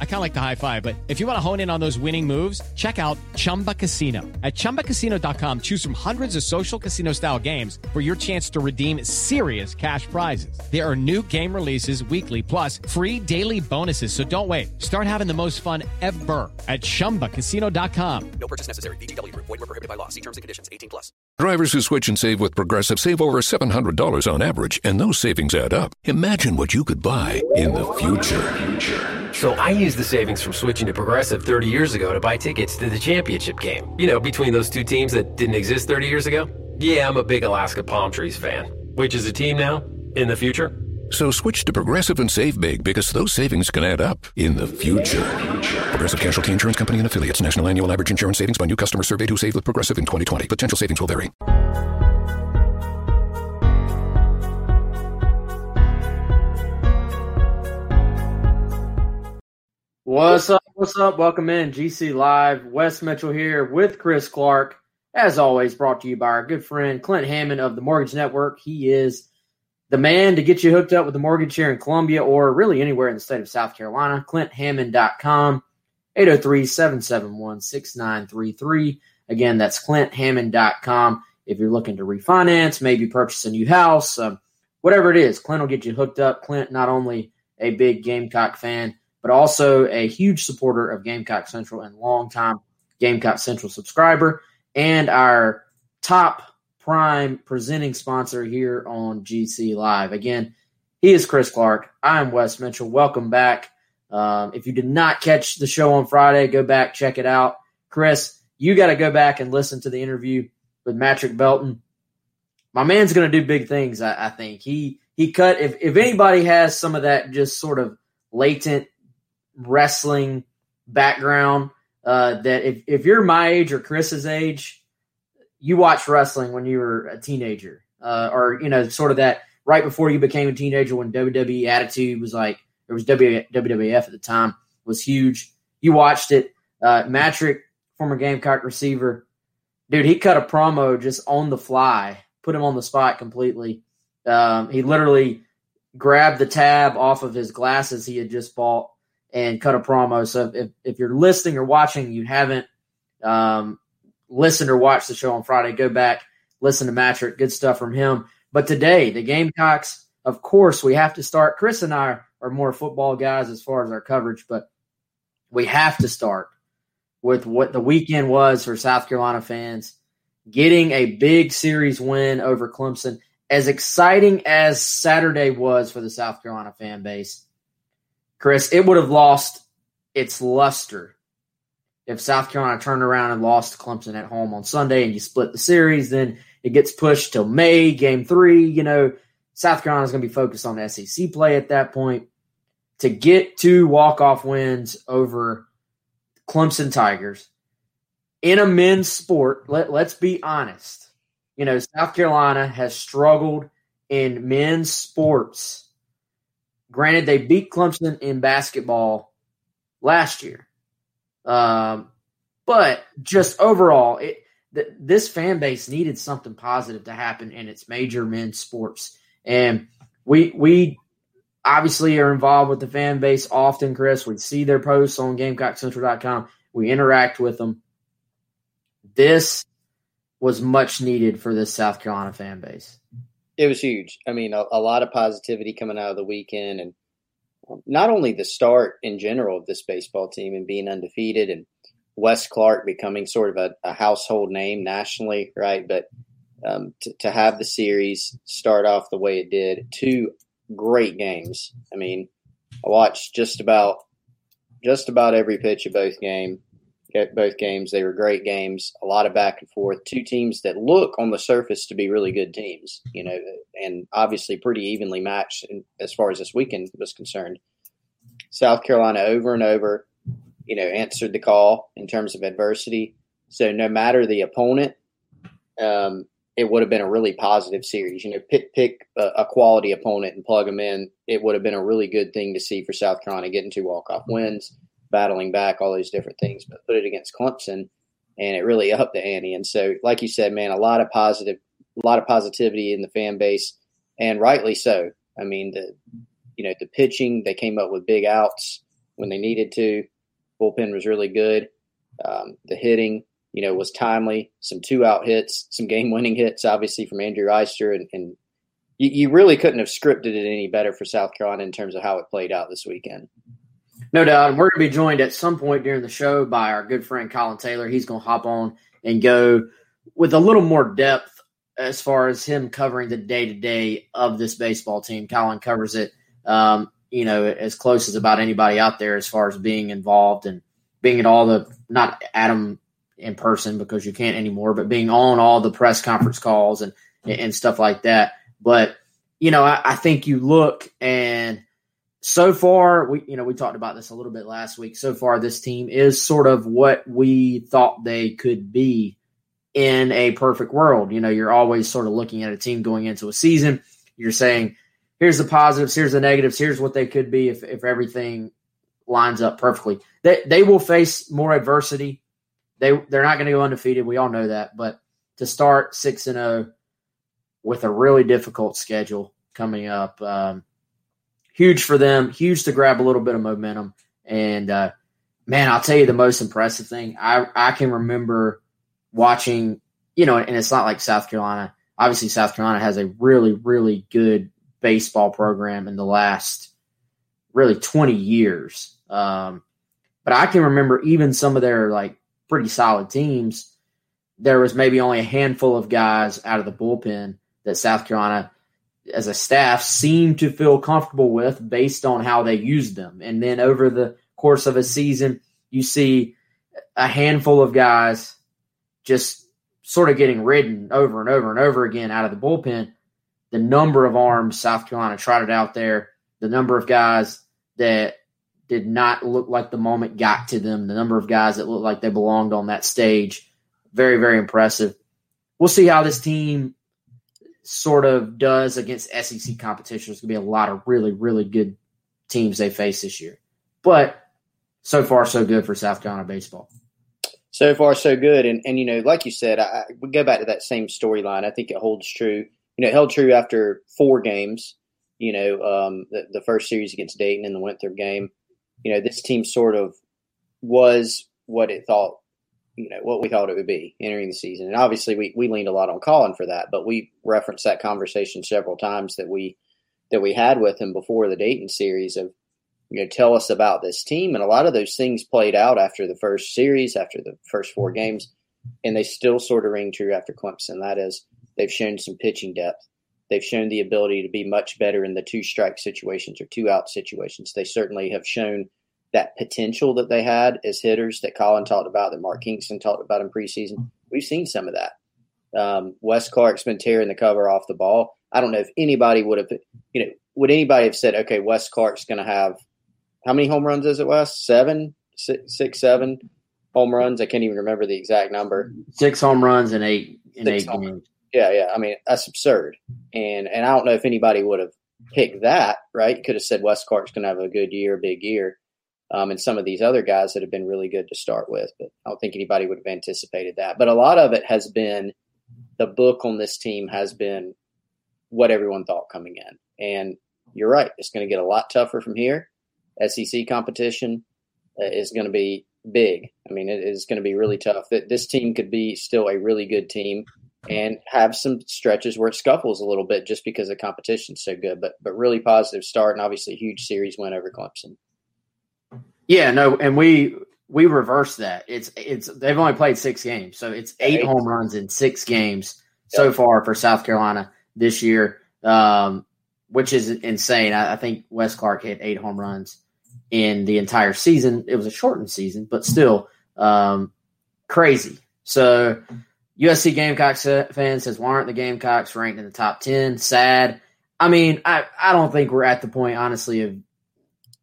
I kind of like the high five, but if you want to hone in on those winning moves, check out Chumba Casino. At chumbacasino.com, choose from hundreds of social casino style games for your chance to redeem serious cash prizes. There are new game releases weekly, plus free daily bonuses. So don't wait. Start having the most fun ever at chumbacasino.com. No purchase necessary. VGW Group. Void where prohibited by law. See terms and conditions. 18+. Drivers who switch and save with Progressive save over $700 on average, and those savings add up. Imagine what you could buy in the future. So I used the savings from switching to Progressive 30 years ago to buy tickets to the championship game. You know, between those two teams that didn't exist 30 years ago. Yeah, I'm a big Alaska Palm Trees fan, which is a team now in the future. So switch to Progressive and save big, because those savings can add up in the future. Progressive Casualty Insurance Company and Affiliates. National annual average insurance savings by new customer surveyed who saved with Progressive in 2020. Potential savings will vary. What's up? What's up? Welcome in. GC Live. Wes Mitchell here with Chris Clark. As always, brought to you by our good friend Clint Hammond of the Mortgage Network. He is the man to get you hooked up with the mortgage here in Columbia, or really anywhere in the state of South Carolina. ClintHammond.com, 803-771-6933. Again, that's ClintHammond.com. If you're looking to refinance, maybe purchase a new house, whatever it is, Clint will get you hooked up. Clint, not only a big Gamecock fan, but also a huge supporter of Gamecock Central and longtime Gamecock Central subscriber, and our top prime presenting sponsor here on GC Live. Again, he is Chris Clark. I am Wes Mitchell. Welcome back. If you did not catch the show on Friday, go back, check it out. Chris, you got to go back and listen to the interview with Mattrick Belton. My man's going to do big things, I think. He cut, if anybody has some of that just sort of latent wrestling background, that if you're my age or Chris's age, you watched wrestling when you were a teenager, or, you know, sort of that right before you became a teenager when WWE Attitude was like, there was WWF at the time, was huge. You watched it. Mattrick, former Gamecock receiver, dude, he cut a promo just on the fly, put him on the spot completely. He literally grabbed the tab off of his glasses he had just bought and cut a promo. So if you're listening or watching, you haven't, listen or watch the show on Friday, go back, listen to Mattrick. Good stuff from him. But today, the Gamecocks, of course, we have to start. Chris and I are more football guys as far as our coverage, but we have to start with what the weekend was for South Carolina fans, getting a big series win over Clemson. As exciting as Saturday was for the South Carolina fan base, Chris, it would have lost its luster if South Carolina turned around and lost to Clemson at home on Sunday and you split the series. Then it gets pushed till May, game three. You know, South Carolina's going to be focused on SEC play at that point. To get two walk-off wins over Clemson Tigers in a men's sport, let's be honest. You know, South Carolina has struggled in men's sports. Granted, they beat Clemson in basketball last year. But just overall, this fan base needed something positive to happen in its major men's sports. And we obviously are involved with the fan base often, Chris. We see their posts on GamecockCentral.com. We interact with them. This was much needed for this South Carolina fan base. It was huge. I mean, a lot of positivity coming out of the weekend, and not only the start in general of this baseball team and being undefeated, and Wes Clark becoming sort of a household name nationally, right? But to have the series start off the way it did, two great games. I mean, I watched just about every pitch of both games. They were great games, a lot of back and forth. Two teams that look on the surface to be really good teams, you know, and obviously pretty evenly matched as far as this weekend was concerned. South Carolina over and over, you know, answered the call in terms of adversity. So no matter the opponent, it would have been a really positive series. You know, pick a quality opponent and plug them in. It would have been a really good thing to see for South Carolina, getting two walk-off wins, battling back, all these different things. But put it against Clemson, and it really upped the ante. And so, like you said, man, a lot of positivity in the fan base, and rightly so. I mean, the pitching, they came up with big outs when they needed to. Bullpen was really good. The hitting, was timely. Some 2-out hits, some game-winning hits, obviously, from Andrew Eyster. And you really couldn't have scripted it any better for South Carolina in terms of how it played out this weekend. No doubt. And we're going to be joined at some point during the show by our good friend Colin Taylor. He's going to hop on and go with a little more depth as far as him covering the day-to-day of this baseball team. Colin covers it, as close as about anybody out there as far as being involved and being at all the – not at them in person because you can't anymore, but being on all the press conference calls and stuff like that. But, I think you look and so far – we talked about this a little bit last week. So far this team is sort of what we thought they could be in a perfect world. You're always sort of looking at a team going into a season. You're saying, here's the positives, here's the negatives, here's what they could be if everything lines up perfectly. They will face more adversity. They're not going to go undefeated. We all know that. But to start 6-0 with a really difficult schedule coming up, huge for them, huge to grab a little bit of momentum. And, man, I'll tell you the most impressive thing. I can remember – watching, and it's not like South Carolina. Obviously, South Carolina has a really, really good baseball program in the last really 20 years. But I can remember even some of their like pretty solid teams, there was maybe only a handful of guys out of the bullpen that South Carolina as a staff seemed to feel comfortable with based on how they used them. And then over the course of a season, you see a handful of guys just sort of getting ridden over and over and over again out of the bullpen. The number of arms South Carolina trotted out there, the number of guys that did not look like the moment got to them, the number of guys that looked like they belonged on that stage, very, very impressive. We'll see how this team sort of does against SEC competition. There's going to be a lot of really, really good teams they face this year. But so far, so good for South Carolina baseball. So far, so good. And like you said, we go back to that same storyline. I think it holds true. It held true after 4 games, the first series against Dayton and the Winthrop game. This team sort of was what it thought, what we thought it would be entering the season. And obviously we leaned a lot on Colin for that, but we referenced that conversation several times that we had with him before the Dayton series of, tell us about this team. And a lot of those things played out after the first series, after the first 4 games, and they still sort of ring true after Clemson. That is, they've shown some pitching depth. They've shown the ability to be much better in the 2-strike situations or 2-out situations. They certainly have shown that potential that they had as hitters that Colin talked about, that Mark Kingston talked about in preseason. We've seen some of that. Wes Clark's been tearing the cover off the ball. I don't know if anybody would anybody have said, okay, Wes Clark's going to have – how many home runs is it, Wes? 7 home runs. I can't even remember the exact number. 6 home runs and 8 games. Yeah. I mean, that's absurd. And I don't know if anybody would have picked that, right? Could have said Wes Clark's going to have a good year, big year, and some of these other guys that have been really good to start with. But I don't think anybody would have anticipated that. But a lot of it has been the book on this team has been what everyone thought coming in. And you're right. It's going to get a lot tougher from here. SEC competition is going to be big. I mean, it is going to be really tough. This team could be still a really good team and have some stretches where it scuffles a little bit just because the competition's so good, but really positive start and obviously huge series win over Clemson. Yeah, no, and we reversed that. It's they've only played 6 games, so it's 8 home runs in 6 games so far for South Carolina this year, which is insane. I think Wes Clark hit 8 home runs in the entire season. It was a shortened season, but still crazy. So USC Gamecock fan says, why aren't the Gamecocks ranked in the top 10? Sad. I mean, I don't think we're at the point, honestly, of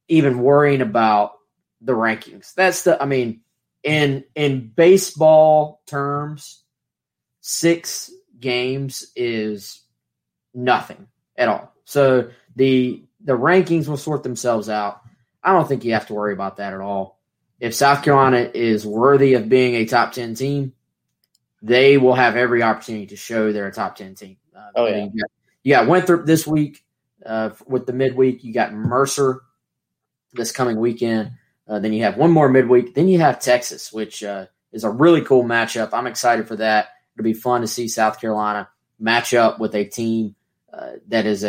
even worrying about the rankings. That's the – I mean, in baseball terms, 6 games is nothing at all. So the rankings will sort themselves out. I don't think you have to worry about that at all. if South Carolina is worthy of being a top 10 team, they will have every opportunity to show they're a top 10 team. You got Winthrop this week with the midweek. You got Mercer this coming weekend. Then you have one more midweek. Then you have Texas, which is a really cool matchup. I'm excited for that. It'll be fun to see South Carolina match up with a team that is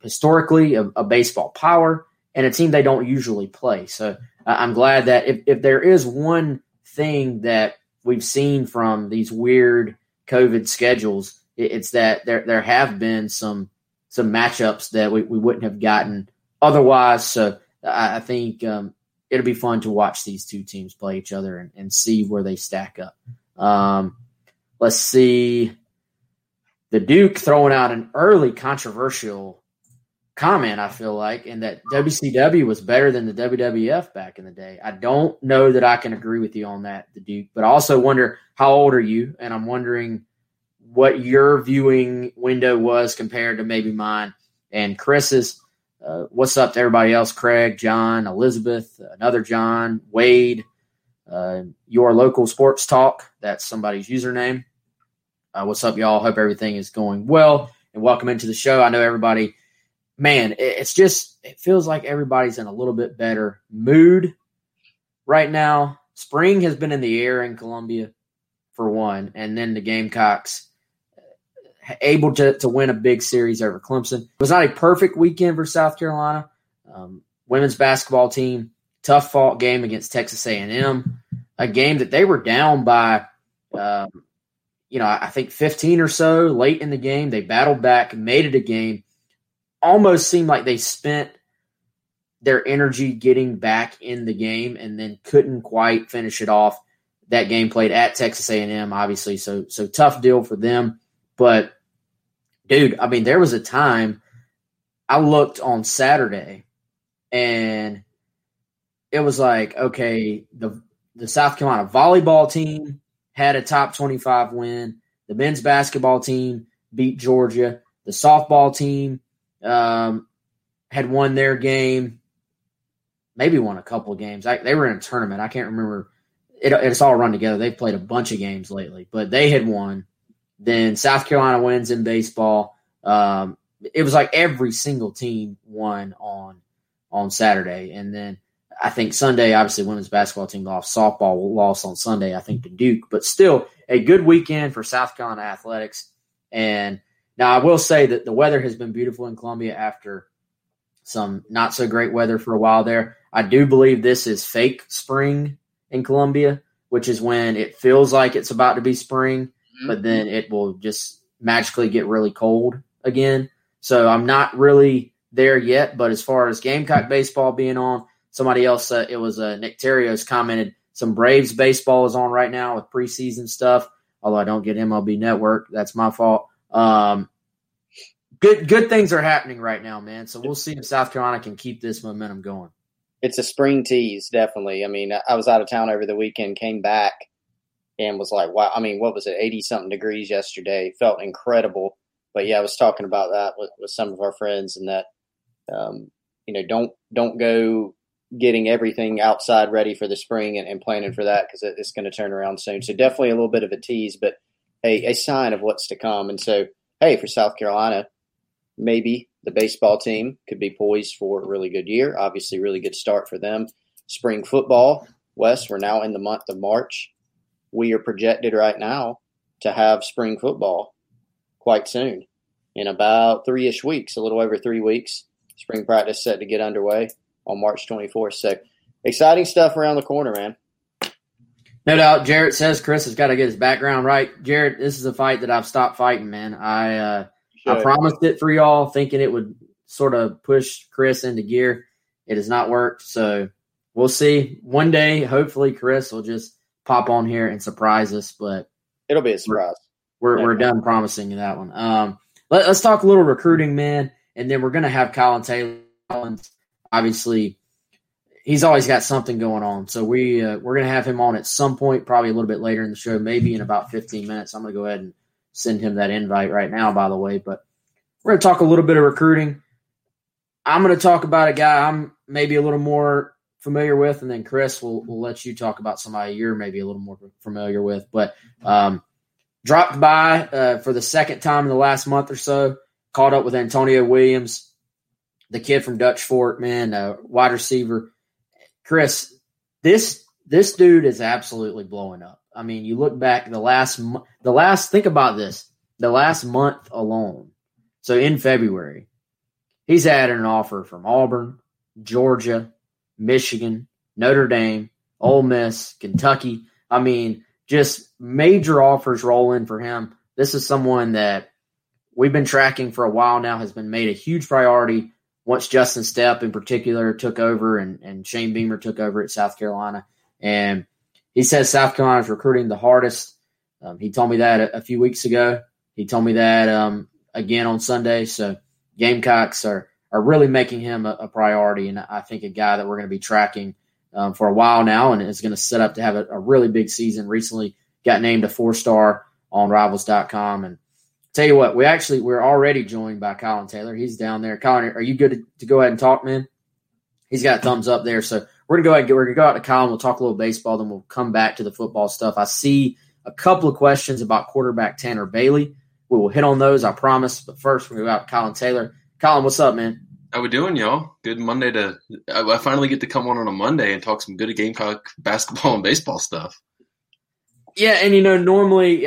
historically a baseball power and a team they don't usually play. So I'm glad that if there is one thing that we've seen from these weird COVID schedules, it's that there have been some matchups that we wouldn't have gotten otherwise. So I think it'll be fun to watch these two teams play each other and see where they stack up. Let's see. The Duke throwing out an early controversial comment, I feel like, and that WCW was better than the WWF back in the day. I don't know that I can agree with you on that, the Duke, but I also wonder how old are you? And I'm wondering what your viewing window was compared to maybe mine and Chris's. What's up to everybody else? Craig, John, Elizabeth, another John, Wade, your local sports talk. That's somebody's username. What's up, y'all? Hope everything is going well and welcome into the show. I know everybody, man, it feels like everybody's in a little bit better mood right now. Spring has been in the air in Columbia for one, and then the Gamecocks able to win a big series over Clemson. It was not a perfect weekend for South Carolina. Women's basketball team, tough fought game against Texas A&M, a game that they were down by, I think 15 or so late in the game. They battled back, made it a game. Almost seemed like they spent their energy getting back in the game and then couldn't quite finish it off. That game played at Texas A&M, obviously, so tough deal for them. But, dude, I mean, there was a time I looked on Saturday and it was like, okay, the South Carolina volleyball team had a top 25 win. The men's basketball team beat Georgia. The softball team had won their game, maybe won a couple of games. They were in a tournament. I can't remember. It's all run together. They've played a bunch of games lately, but they had won. Then South Carolina wins in baseball. It was like every single team won on Saturday. And then I think Sunday, obviously, women's basketball team lost. Softball lost on Sunday, I think, to Duke. But still, a good weekend for South Carolina athletics. And now I will say that the weather has been beautiful in Columbia after some not-so-great weather for a while there. I do believe this is fake spring in Columbia, which is when it feels like it's about to be spring, but then it will just magically get really cold again. So I'm not really there yet, but as far as Gamecock baseball being on, somebody else, it was Nick Terrios commented, some Braves baseball is on right now with preseason stuff, although I don't get MLB Network. That's my fault. Good things are happening right now, man. So we'll see if South Carolina can keep this momentum going. It's a spring tease, definitely. I mean, I was out of town over the weekend, came back, and was like, wow, I mean, what was it, 80-something degrees yesterday. It felt incredible. But, yeah, I was talking about that with some of our friends and that, don't go getting everything outside ready for the spring and planning for that because it's going to turn around soon. So definitely a little bit of a tease, but a sign of what's to come. And so, hey, for South Carolina, maybe the baseball team could be poised for a really good year. Obviously, really good start for them. Spring football, Wes, we're now in the month of March. We are projected right now to have spring football quite soon. In about 3-ish weeks, a little over 3 weeks, spring practice set to get underway on March 24th. So exciting stuff around the corner, man. No doubt. Jarrett says Chris has got to get his background right. Jarrett, this is a fight that I've stopped fighting, man. I promised it for y'all thinking it would sort of push Chris into gear. It has not worked. So we'll see. One day, hopefully, Chris will just pop on here and surprise us, but it'll be a surprise. We're done promising you that one. Let's talk a little recruiting, man, and then we're going to have Colin Taylor. Obviously, he's always got something going on, so we're going to have him on at some point, probably a little bit later in the show, maybe in about 15 minutes. I'm going to go ahead and send him that invite right now, by the way, but we're going to talk a little bit of recruiting. I'm going to talk about a guy I'm maybe a little more familiar with, and then Chris, we'll let you talk about somebody you're maybe a little more familiar with. But dropped by for the second time in the last month or so, caught up with Antonio Williams, the kid from Dutch Fork, man, wide receiver. Chris, this dude is absolutely blowing up. I mean, you look back think about this, the last month alone. So in February, he's had an offer from Auburn, Georgia, Michigan, Notre Dame, Ole Miss, Kentucky. I mean, just major offers roll in for him. This is someone that we've been tracking for a while now, has been made a huge priority once Justin Stepp in particular took over and Shane Beamer took over at South Carolina. And he says South Carolina is recruiting the hardest. He told me that a few weeks ago. He told me that again on Sunday. So Gamecocks are really making him a priority, and I think a guy that we're going to be tracking for a while now, and is going to set up to have a really big season. Recently got named a 4-star on Rivals.com. And tell you what, we're already joined by Colin Taylor. He's down there. Colin, are you good to go ahead and talk, man? He's got a thumbs up there. So we're gonna go out to Colin. We'll talk a little baseball, then we'll come back to the football stuff. I see a couple of questions about quarterback Tanner Bailey. We will hit on those, I promise. But first, we're going to go out to Colin Taylor. Colin, what's up, man? How we doing, y'all? Good Monday I finally get to come on a Monday and talk some good Gamecock basketball and baseball stuff. Yeah, and normally,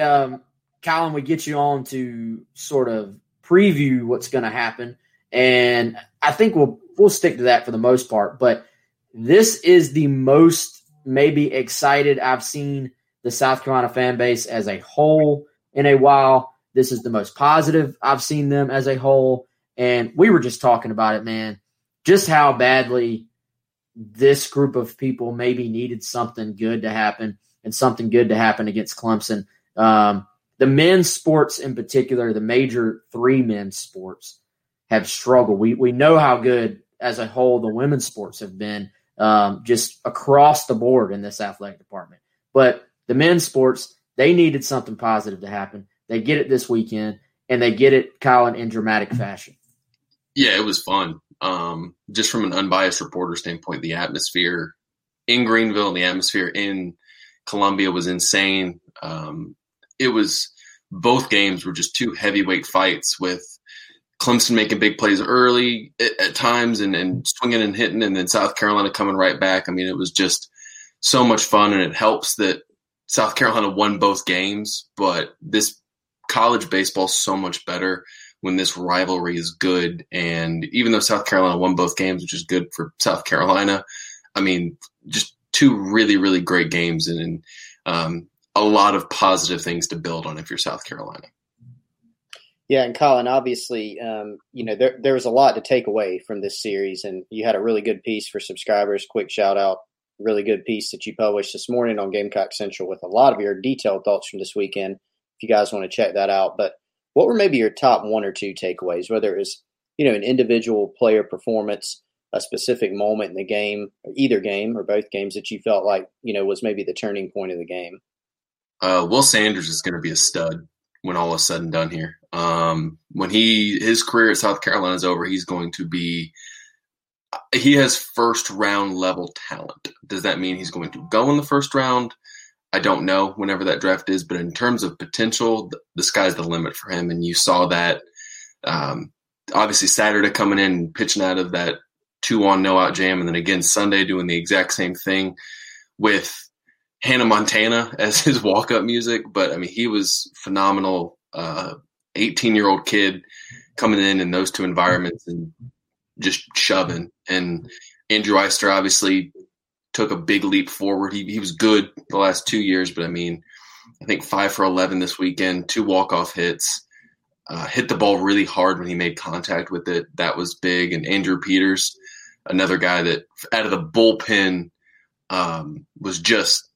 Colin, we get you on to sort of preview what's going to happen, and I think we'll stick to that for the most part. But this is the most maybe excited I've seen the South Carolina fan base as a whole in a while. This is the most positive I've seen them as a whole. And we were just talking about it, man, just how badly this group of people maybe needed something good to happen, and something good to happen against Clemson. The men's sports in particular, the major three men's sports have struggled. We know how good as a whole the women's sports have been just across the board in this athletic department. But the men's sports, they needed something positive to happen. They get it this weekend, and they get it, Colin, in dramatic fashion. Yeah, it was fun. Just from an unbiased reporter standpoint, the atmosphere in Greenville and the atmosphere in Columbia was insane. It was – both games were just two heavyweight fights with Clemson making big plays early at times and swinging and hitting, and then South Carolina coming right back. I mean, it was just so much fun, and it helps that South Carolina won both games, but this – college baseball is so much better when this rivalry is good. And even though South Carolina won both games, which is good for South Carolina, I mean, just two really, really great games and a lot of positive things to build on if you're South Carolina. Yeah, and Colin, obviously, there was a lot to take away from this series, and you had a really good piece for subscribers. Quick shout out, really good piece that you published this morning on Gamecock Central with a lot of your detailed thoughts from this weekend, if you guys want to check that out. But what were maybe your top one or two takeaways, whether it was, an individual player performance, a specific moment in the game, or either game or both games that you felt like, was maybe the turning point of the game? Will Sanders is going to be a stud when all is said and done here. When his career at South Carolina is over, he's going to be – he has first-round level talent. Does that mean he's going to go in the first round? I don't know whenever that draft is, but in terms of potential, the sky's the limit for him. And you saw that obviously Saturday coming in and pitching out of that 2-on no-out jam, and then again Sunday doing the exact same thing with Hannah Montana as his walk-up music. But, I mean, he was phenomenal 18-year-old kid coming in those two environments and just shoving. And Andrew Eyster obviously – took a big leap forward. He was good the last 2 years, but I mean, I think 5 for 11 this weekend, 2 walk-off hits, hit the ball really hard when he made contact with it. That was big. And Andrew Peters, another guy that out of the bullpen was just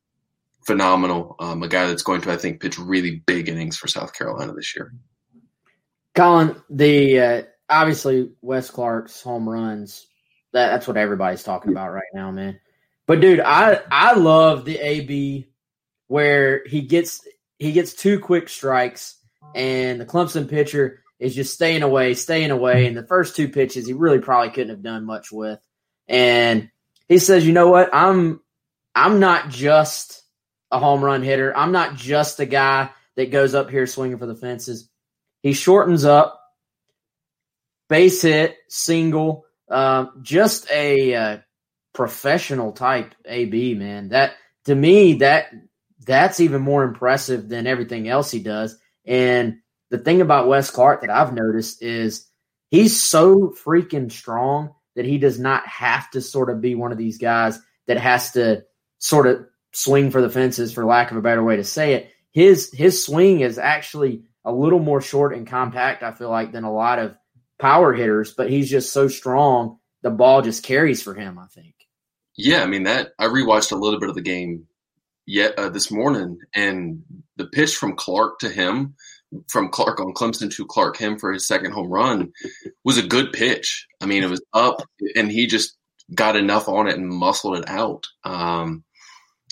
phenomenal. A guy that's going to, I think, pitch really big innings for South Carolina this year. Colin, obviously Wes Clark's home runs, that's what everybody's talking about right now, man. But, dude, I love the AB where he gets 2 quick strikes, and the Clemson pitcher is just staying away. And the first 2 pitches he really probably couldn't have done much with. And He says, you know what? I'm not just a home run hitter. I'm not just a guy that goes up here swinging for the fences. He shortens up, base hit, single, just a professional type AB, man. That to me, that's even more impressive than everything else he does. And the thing about Wes Clark that I've noticed is he's so freaking strong that he does not have to sort of be one of these guys that has to sort of swing for the fences, for lack of a better way to say it. His swing is actually a little more short and compact, I feel like, than a lot of power hitters, but he's just so strong, the ball just carries for him, I think. Yeah, I mean, I rewatched a little bit of the game this morning, and the pitch from Clark to him, from Clark on Clemson to Clark him for his second home run, was a good pitch. I mean, it was up, and he just got enough on it and muscled it out.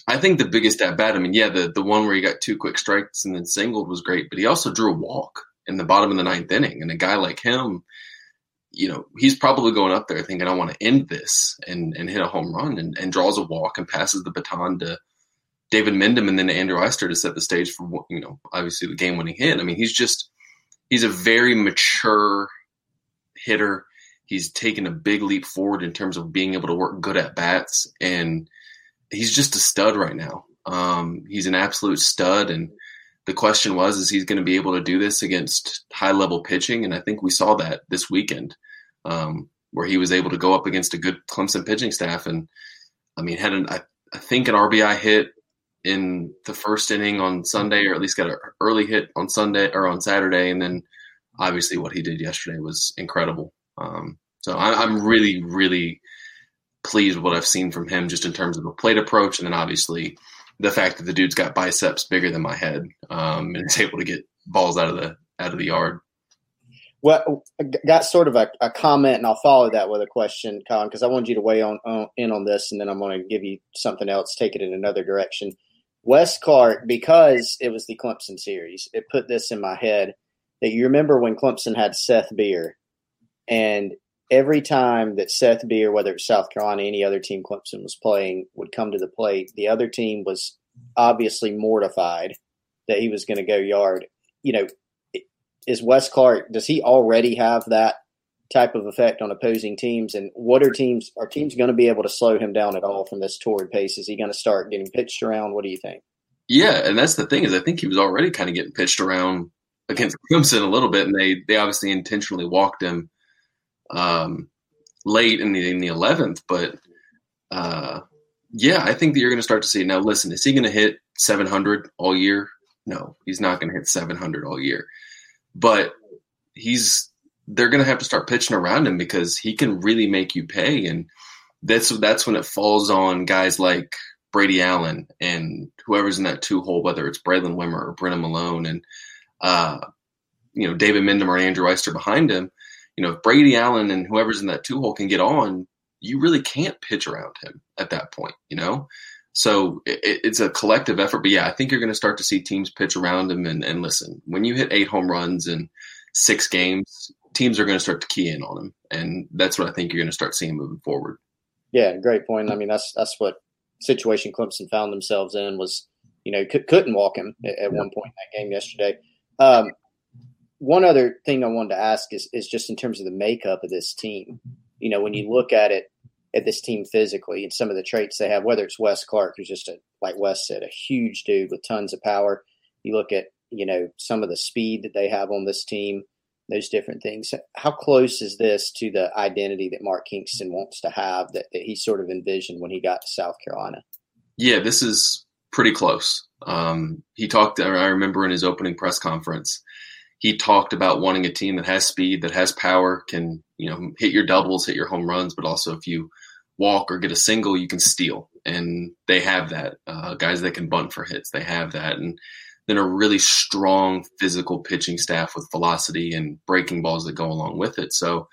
I think the biggest at bat, I mean, yeah, the one where he got two quick strikes and then singled was great, but he also drew a walk in the bottom of the ninth inning. And a guy like him, you know, he's probably going up there thinking, I want to end this and hit a home run, and draws a walk and passes the baton to David Mendham and then to Andrew Eyster to set the stage for, you know, obviously the game-winning hit. I mean, he's a very mature hitter. He's taken a big leap forward in terms of being able to work good at bats, and he's just a stud right now. He's an absolute stud, and the question was, is he's going to be able to do this against high-level pitching? And I think we saw that this weekend, where he was able to go up against a good Clemson pitching staff, and I mean, had an RBI hit in the first inning on Sunday, or at least got an early hit on Sunday or on Saturday, and then obviously what he did yesterday was incredible. So I'm really, really pleased with what I've seen from him, just in terms of the plate approach, and then obviously the fact that the dude's got biceps bigger than my head, and is able to get balls out of the yard. Well, I got sort of a comment, and I'll follow that with a question, Colin, because I wanted you to weigh in on this, and then I'm going to give you something else, take it in another direction. Wes Clark, because it was the Clemson series, it put this in my head that you remember when Clemson had Seth Beer, and every time that Seth Beer, whether it's South Carolina, any other team Clemson was playing, would come to the plate, the other team was obviously mortified that he was going to go yard. You know, is Wes Clark, does he already have that type of effect on opposing teams? And what are teams going to be able to slow him down at all from this torrid pace? Is he going to start getting pitched around? What do you think? Yeah, and that's the thing, is I think he was already kind of getting pitched around against Clemson a little bit, and they obviously intentionally walked him late in the 11th. But yeah, I think that you're going to start to see. Now, listen, is he going to hit 700 all year? No, he's not going to hit 700 all year. But they're going to have to start pitching around him, because he can really make you pay. And that's when it falls on guys like Brady Allen and whoever's in that two hole, whether it's Braylon Wimmer or Brennan Malone and, you know, David Mendham or Andrew Eyster behind him. You know, if Brady Allen and whoever's in that two hole can get on, you really can't pitch around him at that point, you know? So it's a collective effort. But, yeah, I think you're going to start to see teams pitch around him. And listen, when you hit 8 home runs in 6 games, teams are going to start to key in on him. And that's what I think you're going to start seeing moving forward. Yeah, great point. I mean, that's what situation Clemson found themselves in was, you know, couldn't walk him at one point in that game yesterday. One other thing I wanted to ask is just in terms of the makeup of this team. You know, when you look at it, at this team physically and some of the traits they have, whether it's Wes Clark, who's just, like Wes said, a huge dude with tons of power. You look at, you know, some of the speed that they have on this team, those different things. How close is this to the identity that Mark Kingston wants to have, that he sort of envisioned when he got to South Carolina? Yeah, this is pretty close. He talked, I remember in his opening press conference, he talked about wanting a team that has speed, that has power, can, you know, hit your doubles, hit your home runs, but also if you walk or get a single, you can steal. And they have that. Guys that can bunt for hits, they have that. And then a really strong physical pitching staff with velocity and breaking balls that go along with it. So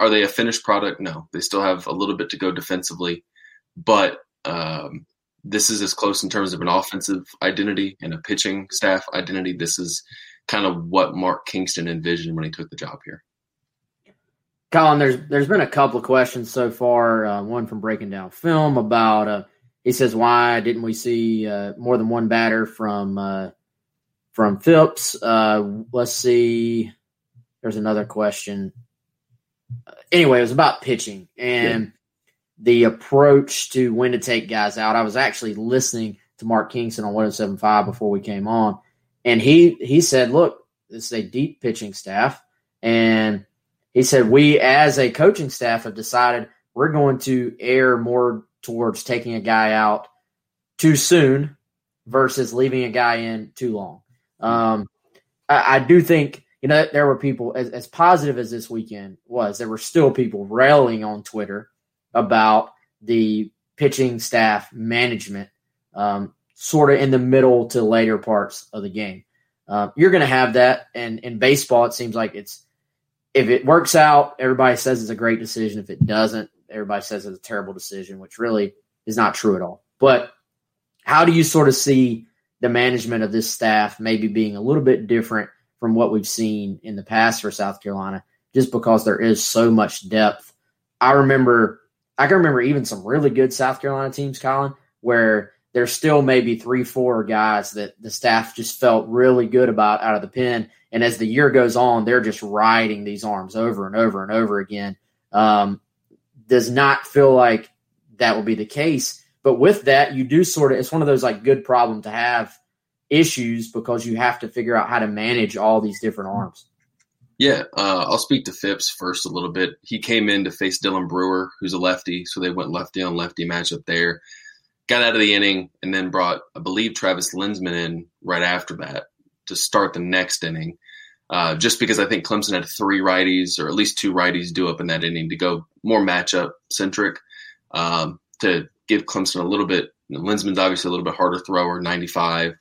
are they a finished product? No, they still have a little bit to go defensively, but this is as close in terms of an offensive identity and a pitching staff identity. This is kind of what Mark Kingston envisioned when he took the job here. Colin, there's been a couple of questions so far, one from Breaking Down Film about he says, why didn't we see more than one batter from Phipps? Let's see. There's another question. Anyway, it was about pitching and the approach to when to take guys out. I was actually listening to Mark Kingston on 107.5 before we came on, and he said, look, this is a deep pitching staff, and he said, we as a coaching staff have decided we're going to err more towards taking a guy out too soon versus leaving a guy in too long. I do think, you know, there were people, as positive as this weekend was, there were still people railing on Twitter about the pitching staff management sort of in the middle to later parts of the game. You're going to have that. And in baseball, it seems like it's, if it works out, everybody says it's a great decision. If it doesn't, everybody says it's a terrible decision, which really is not true at all. But how do you sort of see the management of this staff maybe being a little bit different from what we've seen in the past for South Carolina, just because there is so much depth? I can remember even some really good South Carolina teams, Colin, where there's still maybe 3-4 guys that the staff just felt really good about out of the pen. And as the year goes on, they're just riding these arms over and over and over again. Does not feel like that will be the case. But with that, you do sort of – it's one of those like good problem to have issues because you have to figure out how to manage all these different arms. Yeah, I'll speak to Phipps first a little bit. He came in to face Dylan Brewer, who's a lefty, so they went lefty on lefty matchup there. Got out of the inning and then brought, I believe, Travis Linsman in right after that to start the next inning, just because I think Clemson had 3 righties or at least 2 righties due up in that inning to go more matchup-centric to give Clemson a little bit – Linsman's obviously a little bit harder thrower, 95,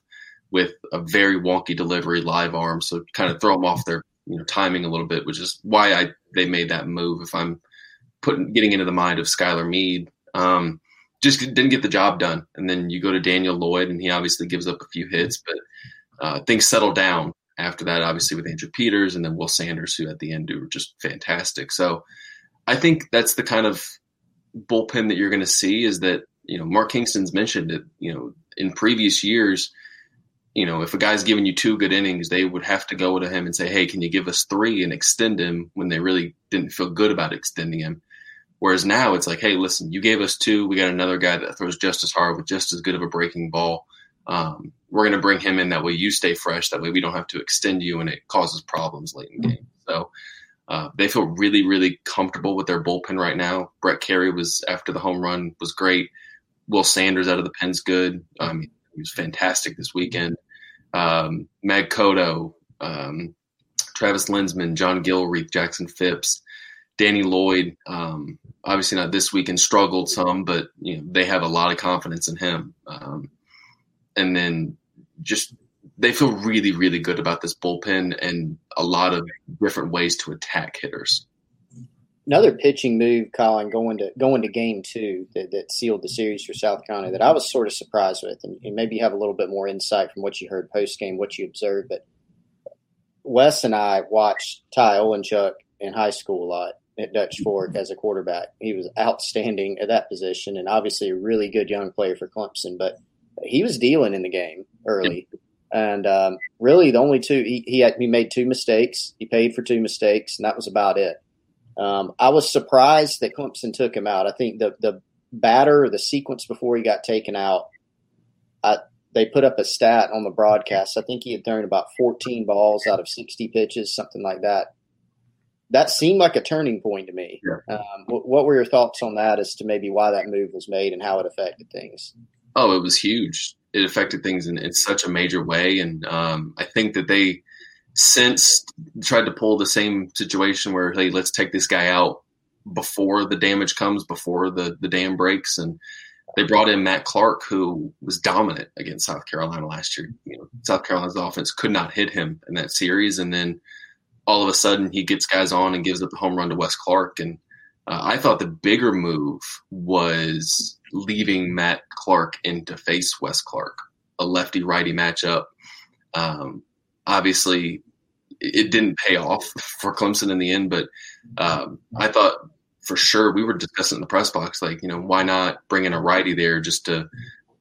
with a very wonky delivery, live arm, so kind of throw them off their timing a little bit, which is why they made that move if I'm getting into the mind of Skylar Meade. Just didn't get the job done. And then you go to Daniel Lloyd, and he obviously gives up a few hits, but things settle down after that, obviously, with Andrew Peters and then Will Sanders, who at the end were just fantastic. So I think that's the kind of bullpen that you're going to see is that, Mark Kingston's mentioned it, in previous years, if a guy's giving you 2 good innings, they would have to go to him and say, hey, can you give us 3 and extend him when they really didn't feel good about extending him? Whereas now it's like, hey, listen, you gave us 2. We got another guy that throws just as hard with just as good of a breaking ball. We're going to bring him in. That way you stay fresh. That way we don't have to extend you, and it causes problems late in the game. So they feel really, really comfortable with their bullpen right now. Brett Carey was, after the home run, was great. Will Sanders out of the pen's good. He was fantastic this weekend. Mag Cotto, Travis Linsman, John Gilreath, Jackson Phipps, Danny Lloyd, obviously not this week and struggled some, but they have a lot of confidence in him. And then just they feel really, really good about this bullpen and a lot of different ways to attack hitters. Another pitching move, Colin, going to Game 2 that sealed the series for South Carolina that I was sort of surprised with, and maybe you have a little bit more insight from what you heard post game, what you observed. But Wes and I watched Ty Olenchuk in high school a lot at Dutch Fork as a quarterback. He was outstanding at that position, and obviously a really good young player for Clemson. But he was dealing in the game early, and really the only two he made 2 mistakes. He paid for 2 mistakes, and that was about it. I was surprised that Clemson took him out. I think the batter, the sequence before he got taken out, they put up a stat on the broadcast. I think he had thrown about 14 balls out of 60 pitches, something like that. That seemed like a turning point to me. Yeah. What were your thoughts on that as to maybe why that move was made and how it affected things? Oh, it was huge. It affected things in such a major way. And I think that they tried to pull the same situation where, hey, let's take this guy out before the damage comes, before the dam breaks. And they brought in Matt Clark, who was dominant against South Carolina last year. South Carolina's offense could not hit him in that series. And then all of a sudden he gets guys on and gives up the home run to Wes Clark. And I thought the bigger move was leaving Matt Clark in to face Wes Clark, a lefty-righty matchup. Obviously, it didn't pay off for Clemson in the end, but I thought for sure we were discussing in the press box, like, you know, why not bring in a righty there just to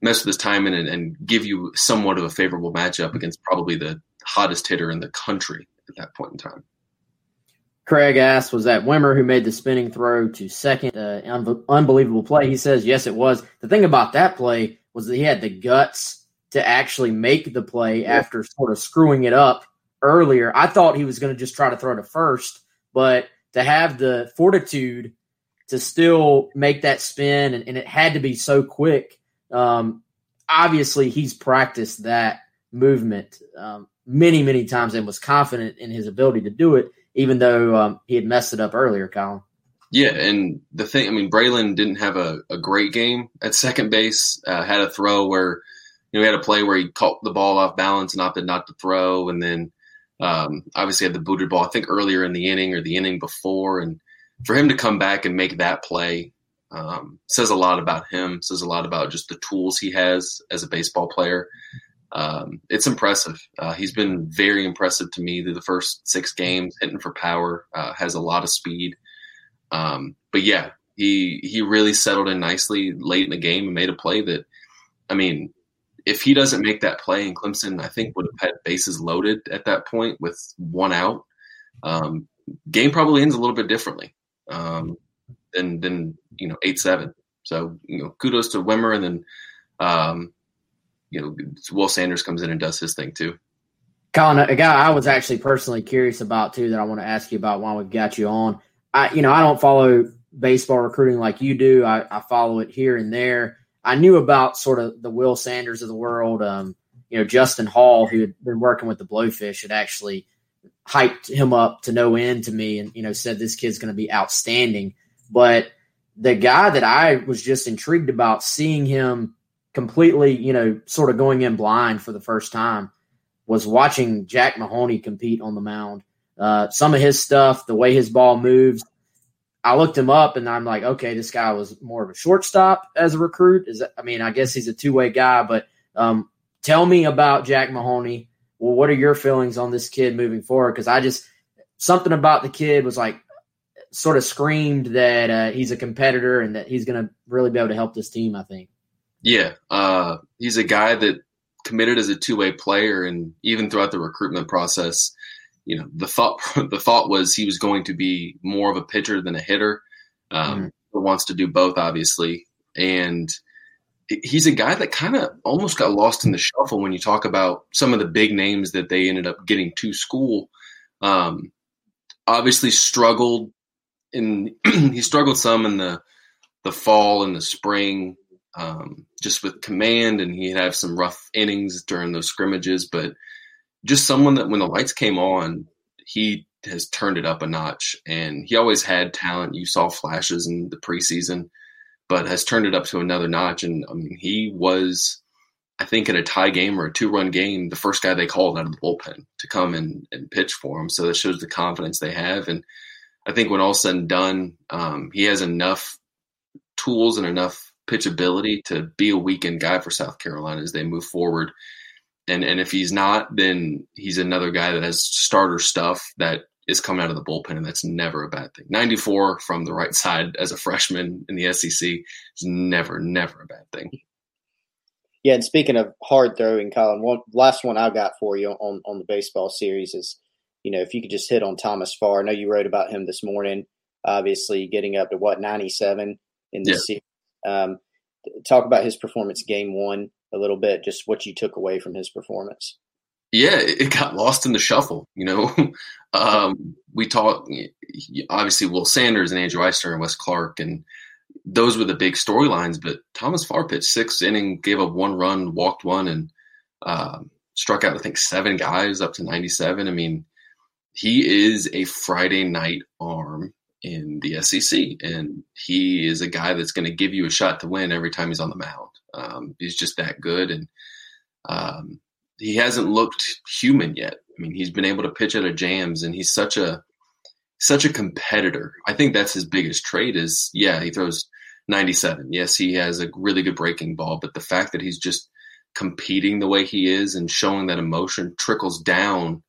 mess with his timing and give you somewhat of a favorable matchup against probably the hottest hitter in the country at that point in time. Craig asked, was that Wimmer who made the spinning throw to second? Unbelievable play. He says, yes, it was. The thing about that play was that he had the guts to actually make the play after sort of screwing it up earlier. I thought he was going to just try to throw to first, but to have the fortitude to still make that spin, and it had to be so quick. Obviously, he's practiced that movement many, many times and was confident in his ability to do it, even though he had messed it up earlier, Colin. Yeah, and the thing, I mean, Braylon didn't have a great game at second base, had a throw where, you know, he had a play where he caught the ball off balance and opted not to throw, and then obviously had the booted ball, I think, earlier in the inning or the inning before. And for him to come back and make that play says a lot about him, says a lot about just the tools he has as a baseball player. It's impressive. He's been very impressive to me through the first 6 games, hitting for power, has a lot of speed. But, yeah, he really settled in nicely late in the game and made a play that, I mean, if he doesn't make that play in Clemson, I think would have had bases loaded at that point with one out. Game probably ends a little bit differently than you know, 8-7. So, you know, kudos to Wimmer, and then you know, Will Sanders comes in and does his thing too. Colin, a guy I was actually personally curious about too that I want to ask you about while we've got you on. I don't follow baseball recruiting like you do. I follow it here and there. I knew about sort of the Will Sanders of the world. You know, Justin Hall, who had been working with the Blowfish, had actually hyped him up to no end to me and, you know, said this kid's going to be outstanding. But the guy that I was just intrigued about, seeing him completely, you know, sort of going in blind for the first time, was watching Jack Mahoney compete on the mound. Some of his stuff, the way his ball moves, I looked him up and I'm like, okay, this guy was more of a shortstop as a recruit. I guess he's a two-way guy, but tell me about Jack Mahoney. Well, what are your feelings on this kid moving forward? Because something about the kid was like, sort of screamed that he's a competitor and that he's going to really be able to help this team, I think. Yeah. He's a guy that committed as a two-way player, and even throughout the recruitment process, you know, the thought was he was going to be more of a pitcher than a hitter. Wants to do both, obviously. And he's a guy that kind of almost got lost in the shuffle when you talk about some of the big names that they ended up getting to school. Obviously struggled, and he struggled some in the fall and the spring, just with command, and he'd have some rough innings during those scrimmages, but just someone that when the lights came on, he has turned it up a notch, and he always had talent. You saw flashes in the preseason, but has turned it up to another notch. And I mean, he was, I think, in a tie game or a 2-run game, the first guy they called out of the bullpen to come and pitch for him. So that shows the confidence they have. And I think when all said and done, he has enough tools and enough pitchability to be a weekend guy for South Carolina as they move forward. And if he's not, then he's another guy that has starter stuff that is coming out of the bullpen, and that's never a bad thing. 94 from the right side as a freshman in the SEC is never a bad thing. Yeah, and speaking of hard throwing, Colin, last one I've got for you on the baseball series is, you know, if you could just hit on Thomas Farr. I know you wrote about him this morning, obviously getting up to, 97 in this series. Talk about his performance game one a little bit, just what you took away from his performance. Yeah, it got lost in the shuffle, you know. We talked, obviously, Will Sanders and Andrew Eyster and Wes Clark, and those were the big storylines. But Thomas Farr pitched 6th inning, gave up 1 run, walked 1, and struck out, I think, 7 guys up to 97. I mean, he is a Friday night arm in the SEC, and he is a guy that's going to give you a shot to win every time he's on the mound. He's just that good, and he hasn't looked human yet. I mean, he's been able to pitch out of jams, and he's such a competitor. I think that's his biggest trait is, he throws 97. Yes, he has a really good breaking ball, but the fact that he's just competing the way he is and showing that emotion trickles down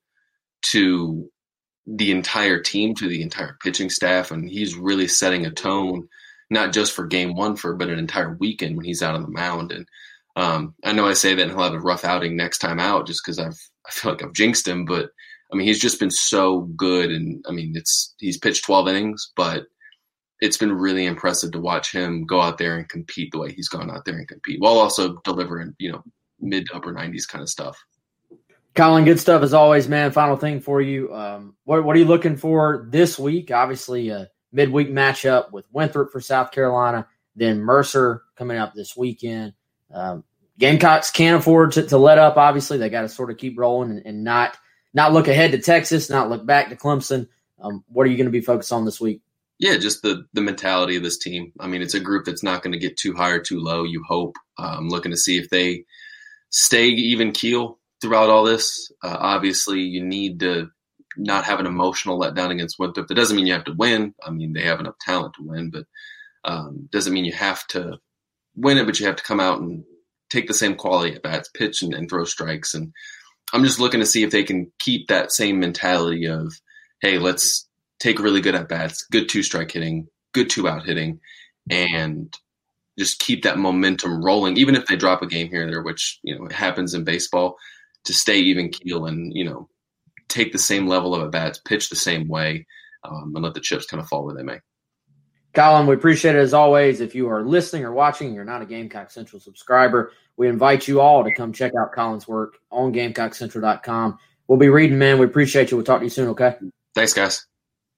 to the entire team, to the entire pitching staff. And he's really setting a tone, not just for game one, but an entire weekend when he's out on the mound. And I know I say that and he'll have a rough outing next time out just because I feel like I've jinxed him, but I mean, he's just been so good. And I mean, he's pitched 12 innings, but it's been really impressive to watch him go out there and compete the way he's gone out there and compete while also delivering, mid to upper 90s kind of stuff. Colin, good stuff as always, man. Final thing for you. What are you looking for this week? Obviously a midweek matchup with Winthrop for South Carolina, then Mercer coming up this weekend. Gamecocks can't afford to let up. Obviously, they got to sort of keep rolling and not look ahead to Texas, not look back to Clemson. What are you going to be focused on this week? Yeah, just the mentality of this team. I mean, it's a group that's not going to get too high or too low, you hope. I'm looking to see if they stay even keel throughout all this. Obviously, you need to not have an emotional letdown against Winthrop. That doesn't mean you have to win. I mean, they have enough talent to win, but doesn't mean you have to win it, but you have to come out and take the same quality at bats, pitch and throw strikes. And I'm just looking to see if they can keep that same mentality of, hey, let's take really good at bats, good two-strike hitting, good two-out hitting, and just keep that momentum rolling, even if they drop a game here and there, which, it happens in baseball, to stay even keel and, take the same level of at bats, pitch the same way, and let the chips kind of fall where they may. Colin, we appreciate it as always. If you are listening or watching, you're not a Gamecock Central subscriber, we invite you all to come check out Colin's work on GamecockCentral.com. We'll be reading, man. We appreciate you. We'll talk to you soon, okay? Thanks, guys.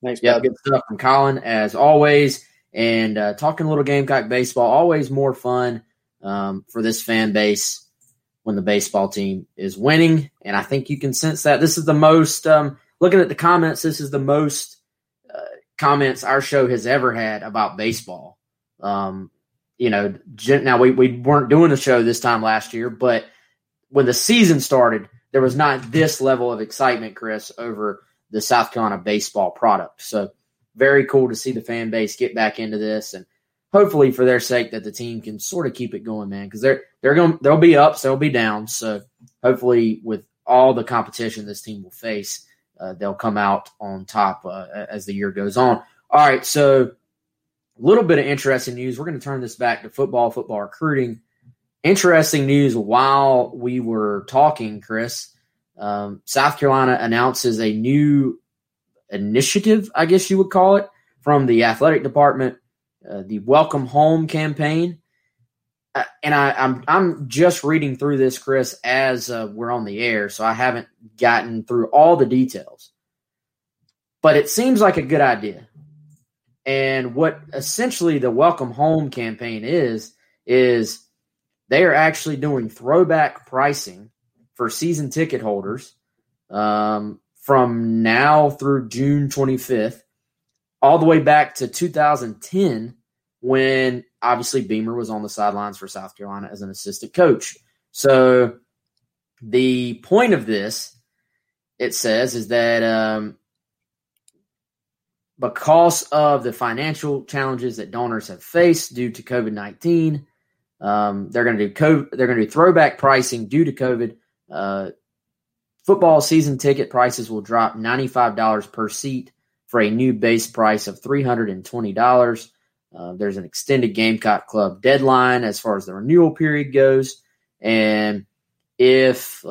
Thanks, yeah, good stuff from Colin as always. And talking a little Gamecock baseball, always more fun for this fan base when the baseball team is winning. And I think you can sense that. This is the most, looking at the comments, this is the most comments our show has ever had about baseball. Now we weren't doing the show this time last year, but when the season started, there was not this level of excitement, Chris, over the South Carolina baseball product. So very cool to see the fan base get back into this, and hopefully for their sake that the team can sort of keep it going, man, because there'll be ups, there'll be downs. So hopefully with all the competition this team will face, they'll come out on top as the year goes on. All right, so a little bit of interesting news. We're going to turn this back to football recruiting. Interesting news while we were talking, Chris. South Carolina announces a new initiative, I guess you would call it, from the athletic department, the Welcome Home campaign. And I'm just reading through this, Chris, as we're on the air, so I haven't gotten through all the details. But it seems like a good idea. And what essentially the Welcome Home campaign is they are actually doing throwback pricing for season ticket holders from now through June 25th, all the way back to 2010 when – obviously, Beamer was on the sidelines for South Carolina as an assistant coach. So the point of this, it says, is that because of the financial challenges that donors have faced due to COVID-19, they're going to do throwback pricing due to COVID. Football season ticket prices will drop $95 per seat for a new base price of $320. There's an extended Gamecock Club deadline as far as the renewal period goes. And if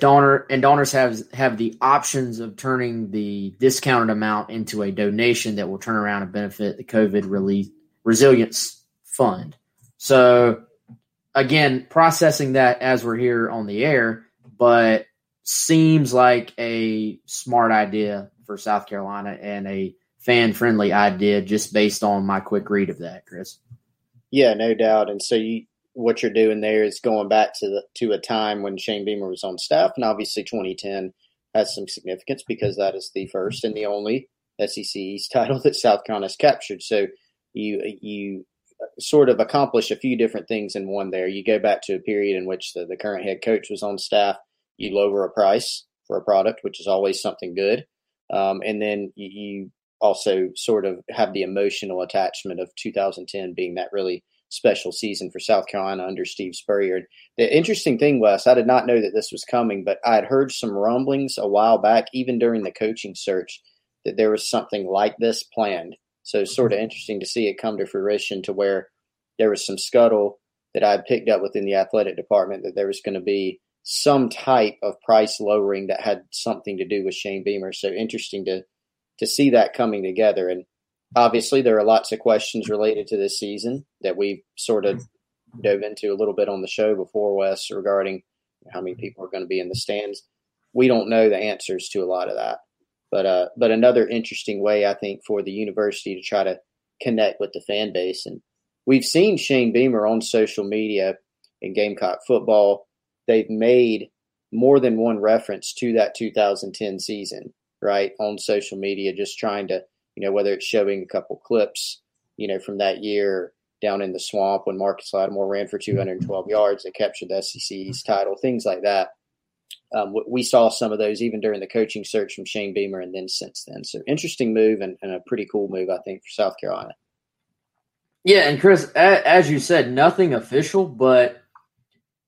donors have the options of turning the discounted amount into a donation that will turn around and benefit the COVID relief resilience fund. So again, processing that as we're here on the air, but seems like a smart idea for South Carolina and a fan-friendly idea just based on my quick read of that, Chris. Yeah, no doubt. And so what you're doing there is going back to a time when Shane Beamer was on staff, and obviously 2010 has some significance because that is the first and the only SEC East title that South Carolina has captured. So you sort of accomplish a few different things in one there. You go back to a period in which the current head coach was on staff. You lower a price for a product, which is always something good. And then you also sort of have the emotional attachment of 2010 being that really special season for South Carolina under Steve Spurrier. And the interesting thing, Wes, I did not know that this was coming, but I had heard some rumblings a while back, even during the coaching search, that there was something like this planned. So it's sort of interesting to see it come to fruition, to where there was some scuttle that I had picked up within the athletic department that there was going to be some type of price lowering that had something to do with Shane Beamer. So interesting to see that coming together. And obviously there are lots of questions related to this season that we've sort of dove into a little bit on the show before, Wes, regarding how many people are going to be in the stands. We don't know the answers to a lot of that. But another interesting way, I think, for the university to try to connect with the fan base. And we've seen Shane Beamer on social media in Gamecock football. They've made more than one reference to that 2010 season, right, on social media, just trying to, whether it's showing a couple clips, from that year down in the swamp when Marcus Lattimore ran for 212 yards and captured the SEC's title, things like that. We saw some of those even during the coaching search from Shane Beamer and then since then. So interesting move and a pretty cool move, I think, for South Carolina. Yeah, and Chris, as you said, nothing official, but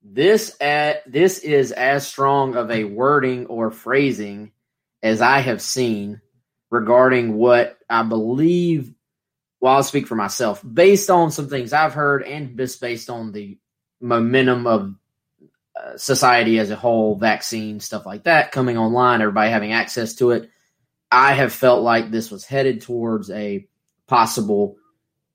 this is as strong of a wording or phrasing as I have seen regarding what I believe, well, I'll speak for myself, based on some things I've heard and just based on the momentum of society as a whole, vaccine, stuff like that, coming online, everybody having access to it. I have felt like this was headed towards a possible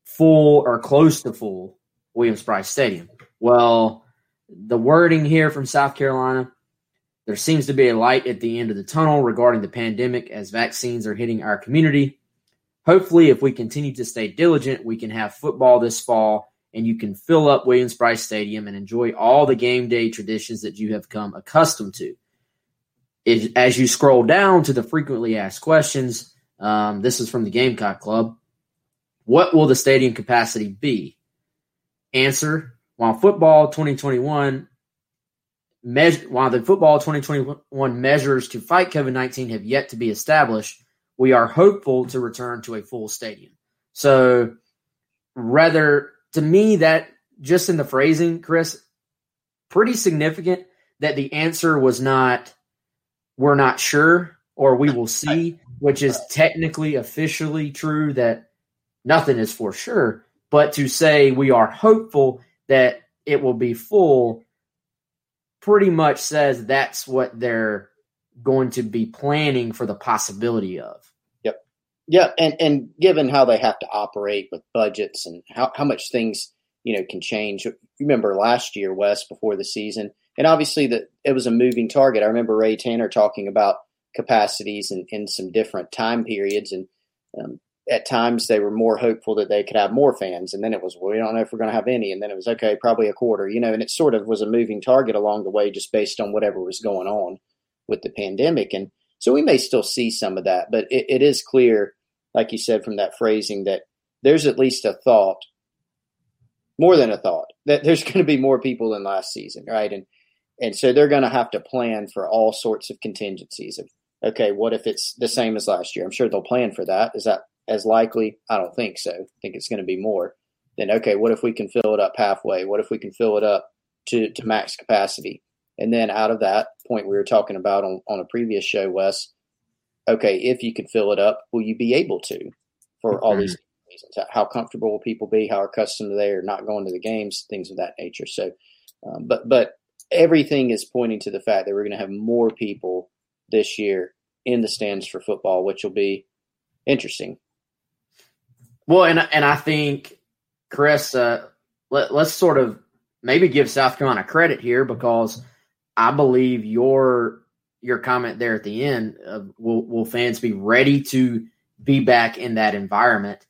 full or close to full Williams-Brice Stadium. Well, the wording here from South Carolina, there seems to be a light at the end of the tunnel regarding the pandemic as vaccines are hitting our community. Hopefully, if we continue to stay diligent, we can have football this fall and you can fill up Williams-Brice Stadium and enjoy all the game day traditions that you have come accustomed to. As you scroll down to the frequently asked questions, this is from the Gamecock Club. What will the stadium capacity be? Answer, while the football 2021 measures to fight COVID-19 have yet to be established, we are hopeful to return to a full stadium. So rather, to me, that just in the phrasing, Chris, pretty significant that the answer was not, we're not sure, or we will see, which is technically officially true that nothing is for sure, but to say we are hopeful that it will be full pretty much says that's what they're going to be planning for the possibility of. Yep. Yeah, and given how they have to operate with budgets and how much things, can change. Remember last year, Wes, before the season, and obviously it was a moving target. I remember Ray Tanner talking about capacities in some different time periods, and at times they were more hopeful that they could have more fans. And then it was, well, we don't know if we're going to have any. And then it was, okay, probably a quarter, and it sort of was a moving target along the way, just based on whatever was going on with the pandemic. And so we may still see some of that, but it is clear, like you said, from that phrasing that there's at least a thought, more than a thought, that there's going to be more people than last season. Right. And so they're going to have to plan for all sorts of contingencies of, okay, what if it's the same as last year? I'm sure they'll plan for that. Is that as likely? I don't think so. I think it's going to be more. Then, okay, what if we can fill it up halfway? What if we can fill it up to max capacity? And then out of that point we were talking about on a previous show, Wes, okay, if you could fill it up, will you be able to for all these reasons? How comfortable will people be? How accustomed they are not going to the games, things of that nature. So, but everything is pointing to the fact that we're going to have more people this year in the stands for football, which will be interesting. Well, and I think, Chris, let's sort of maybe give South Carolina credit here, because I believe your comment there at the end of will fans be ready to be back in that environment,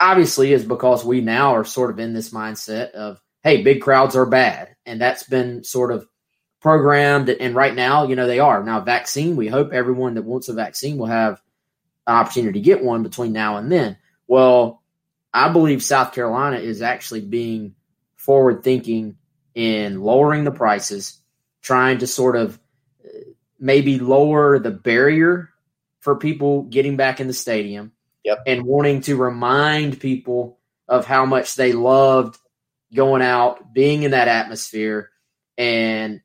obviously is because we now are sort of in this mindset of, hey, big crowds are bad. And that's been sort of programmed. And right now, they are. Now, vaccine, we hope everyone that wants a vaccine will have an opportunity to get one between now and then. Well, I believe South Carolina is actually being forward-thinking in lowering the prices, trying to sort of maybe lower the barrier for people getting back in the stadium. Yep. And wanting to remind people of how much they loved going out, being in that atmosphere. And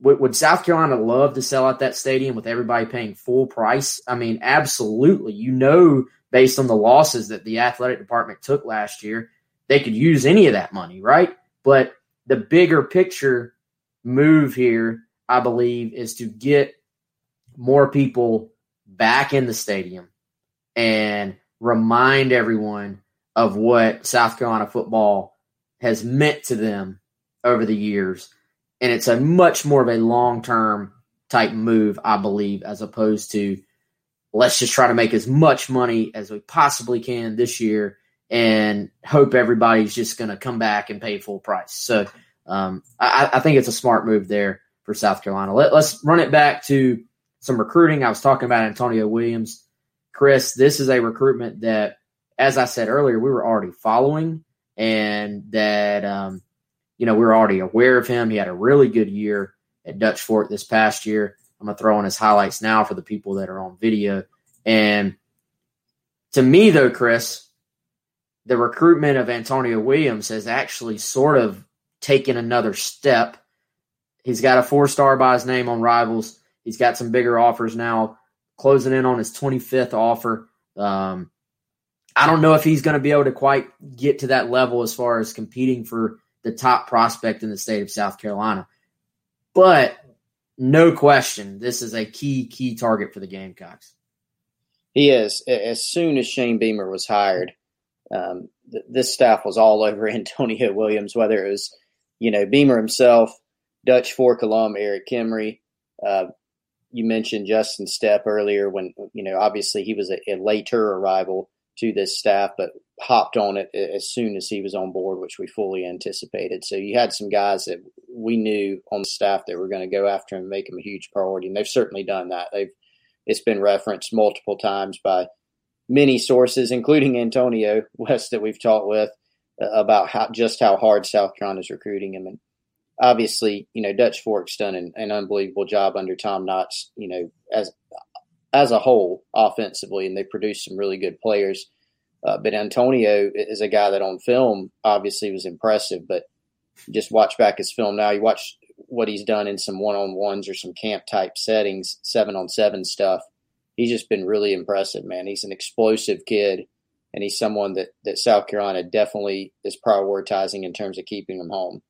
would South Carolina love to sell out that stadium with everybody paying full price? I mean, absolutely. You know, based on the losses that the athletic department took last year, they could use any of that money, right? But the bigger picture move here, I believe, is to get more people back in the stadium and remind everyone of what South Carolina football has meant to them over the years. And it's a much more of a long-term type move, I believe, as opposed to let's just try to make as much money as we possibly can this year and hope everybody's just going to come back and pay full price. So I think it's a smart move there for South Carolina. Let's run it back to some recruiting. I was talking about Antonio Williams. Chris, this is a recruitment that, as I said earlier, we were already following and that we were already aware of him. He had a really good year at Dutch Fork this past year. I'm going to throw in his highlights now for the people that are on video. And to me, though, Chris, the recruitment of Antonio Williams has actually sort of taken another step. He's got a 4-star by his name on Rivals. He's got some bigger offers now, closing in on his 25th offer. I don't know if he's going to be able to quite get to that level as far as competing for the top prospect in the state of South Carolina. But no question, this is a key target for the Gamecocks. He is. As soon as Shane Beamer was hired, this staff was all over Antonio Williams, whether it was, Beamer himself, Dutch Fork alum Eric Kimry. You mentioned Justin Stepp earlier when, obviously he was a later arrival to this staff, but hopped on it as soon as he was on board, which we fully anticipated. So you had some guys that we knew on the staff that were going to go after him and make him a huge priority, and they've certainly done that. It's been referenced multiple times by many sources, including Antonio West that we've talked with, about how hard South Carolina's recruiting him. And obviously, Dutch Fork's done an unbelievable job under Tom Knotts, as a whole offensively, and they produced some really good players. But Antonio is a guy that on film obviously was impressive, but just watch back his film now. You watch what he's done in some one-on-ones or some camp-type settings, 7-on-7 stuff. He's just been really impressive, man. He's an explosive kid, and he's someone that South Carolina definitely is prioritizing in terms of keeping him home.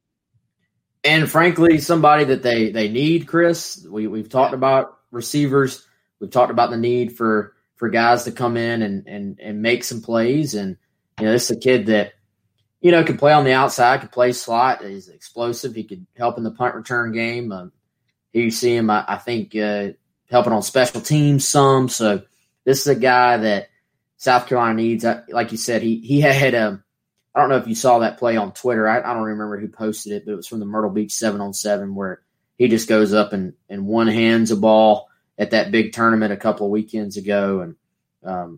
And, frankly, somebody that they need, Chris. We've talked about receivers. We've talked about the need for guys to come in and make some plays. And, this is a kid that, can play on the outside, can play slot. He's explosive. He could help in the punt return game. Here you see him, I think, helping on special teams some. So this is a guy that South Carolina needs. Like you said, he had I don't know if you saw that play on Twitter. I don't remember who posted it, but it was from the Myrtle Beach 7-on-7 where he just goes up and one-hands a ball at that big tournament a couple of weekends ago. And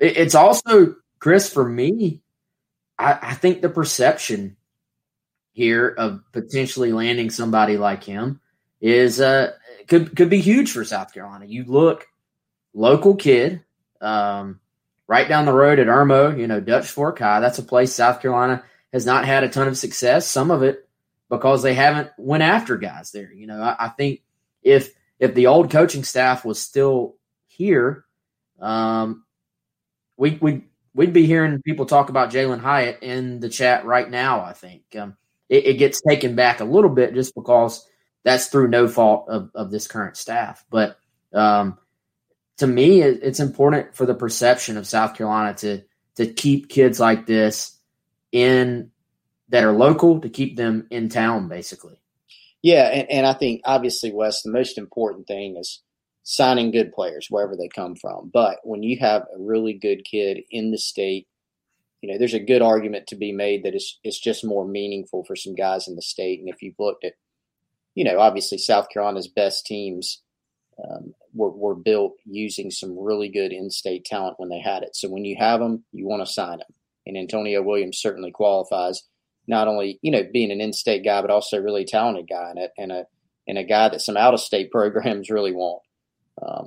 it's also, Chris, for me, I think the perception here of potentially landing somebody like him is could be huge for South Carolina. You look, local kid, right down the road at Irmo, Dutch Fork High. That's a place South Carolina has not had a ton of success, some of it because they haven't went after guys there. I think if the old coaching staff was still here, we'd be hearing people talk about Jalen Hyatt in the chat right now. I think it gets taken back a little bit just because that's through no fault of this current staff. But to me, it's important for the perception of South Carolina to keep kids like this in that are local, to keep them in town, basically. Yeah, and I think, obviously, Wes, the most important thing is signing good players wherever they come from. But when you have a really good kid in the state, there's a good argument to be made that it's just more meaningful for some guys in the state. And if you've looked at, obviously South Carolina's best teams were built using some really good in-state talent when they had it. So when you have them, you want to sign them. And Antonio Williams certainly qualifies. Not only, being an in-state guy, but also a really talented guy and a guy that some out-of-state programs really want.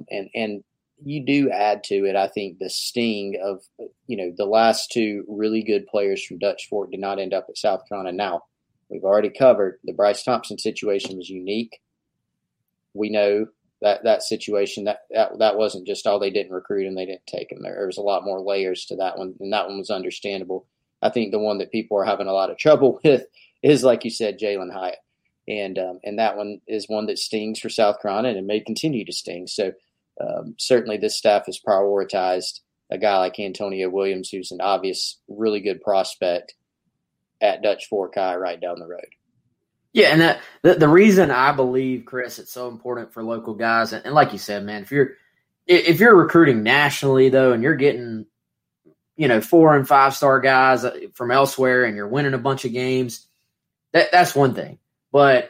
And you do add to it, I think, the sting of, you know, the last two really good players from Dutch Fork did not end up at South Carolina. Now, we've already covered the Bryce Thompson situation was unique. We know that situation, that wasn't just, oh, they didn't recruit him, they didn't take him. There was a lot more layers to that one, and that one was understandable. I think the one that people are having a lot of trouble with is, like you said, Jalen Hyatt. And that one is one that stings for South Carolina, and it may continue to sting. So certainly this staff has prioritized a guy like Antonio Williams, who's an obvious, really good prospect at Dutch Fork High right down the road. Yeah, and the reason I believe, Chris, it's so important for local guys, and like you said, man, if you're recruiting nationally though, and you're getting, you know, 4- and 5-star guys from elsewhere, and you're winning a bunch of games, that's one thing. But,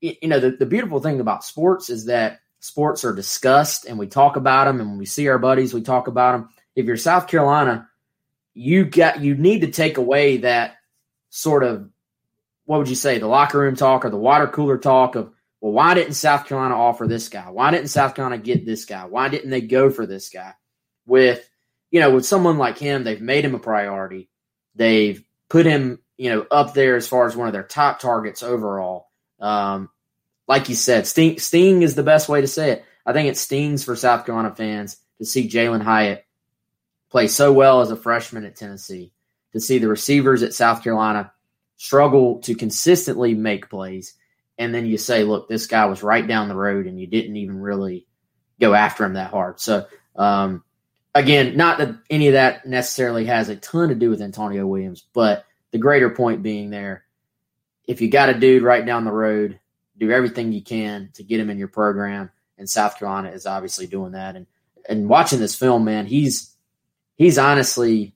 you know, the beautiful thing about sports is that sports are discussed and we talk about them, and when we see our buddies, we talk about them. If you're South Carolina, you need to take away that sort of, what would you say, the locker room talk or the water cooler talk of, well, why didn't South Carolina offer this guy? Why didn't South Carolina get this guy? Why didn't they go for this guy? With, you know, with someone like him, they've made him a priority. They've put him, you know, up there as far as one of their top targets overall. Like you said, sting is the best way to say it. I think it stings for South Carolina fans to see Jalen Hyatt play so well as a freshman at Tennessee, to see the receivers at South Carolina struggle to consistently make plays, and then you say, look, this guy was right down the road, and you didn't even really go after him that hard. So, again, not that any of that necessarily has a ton to do with Antonio Williams, but the greater point being there, if you got a dude right down the road, do everything you can to get him in your program, and South Carolina is obviously doing that. And watching this film, man, he's honestly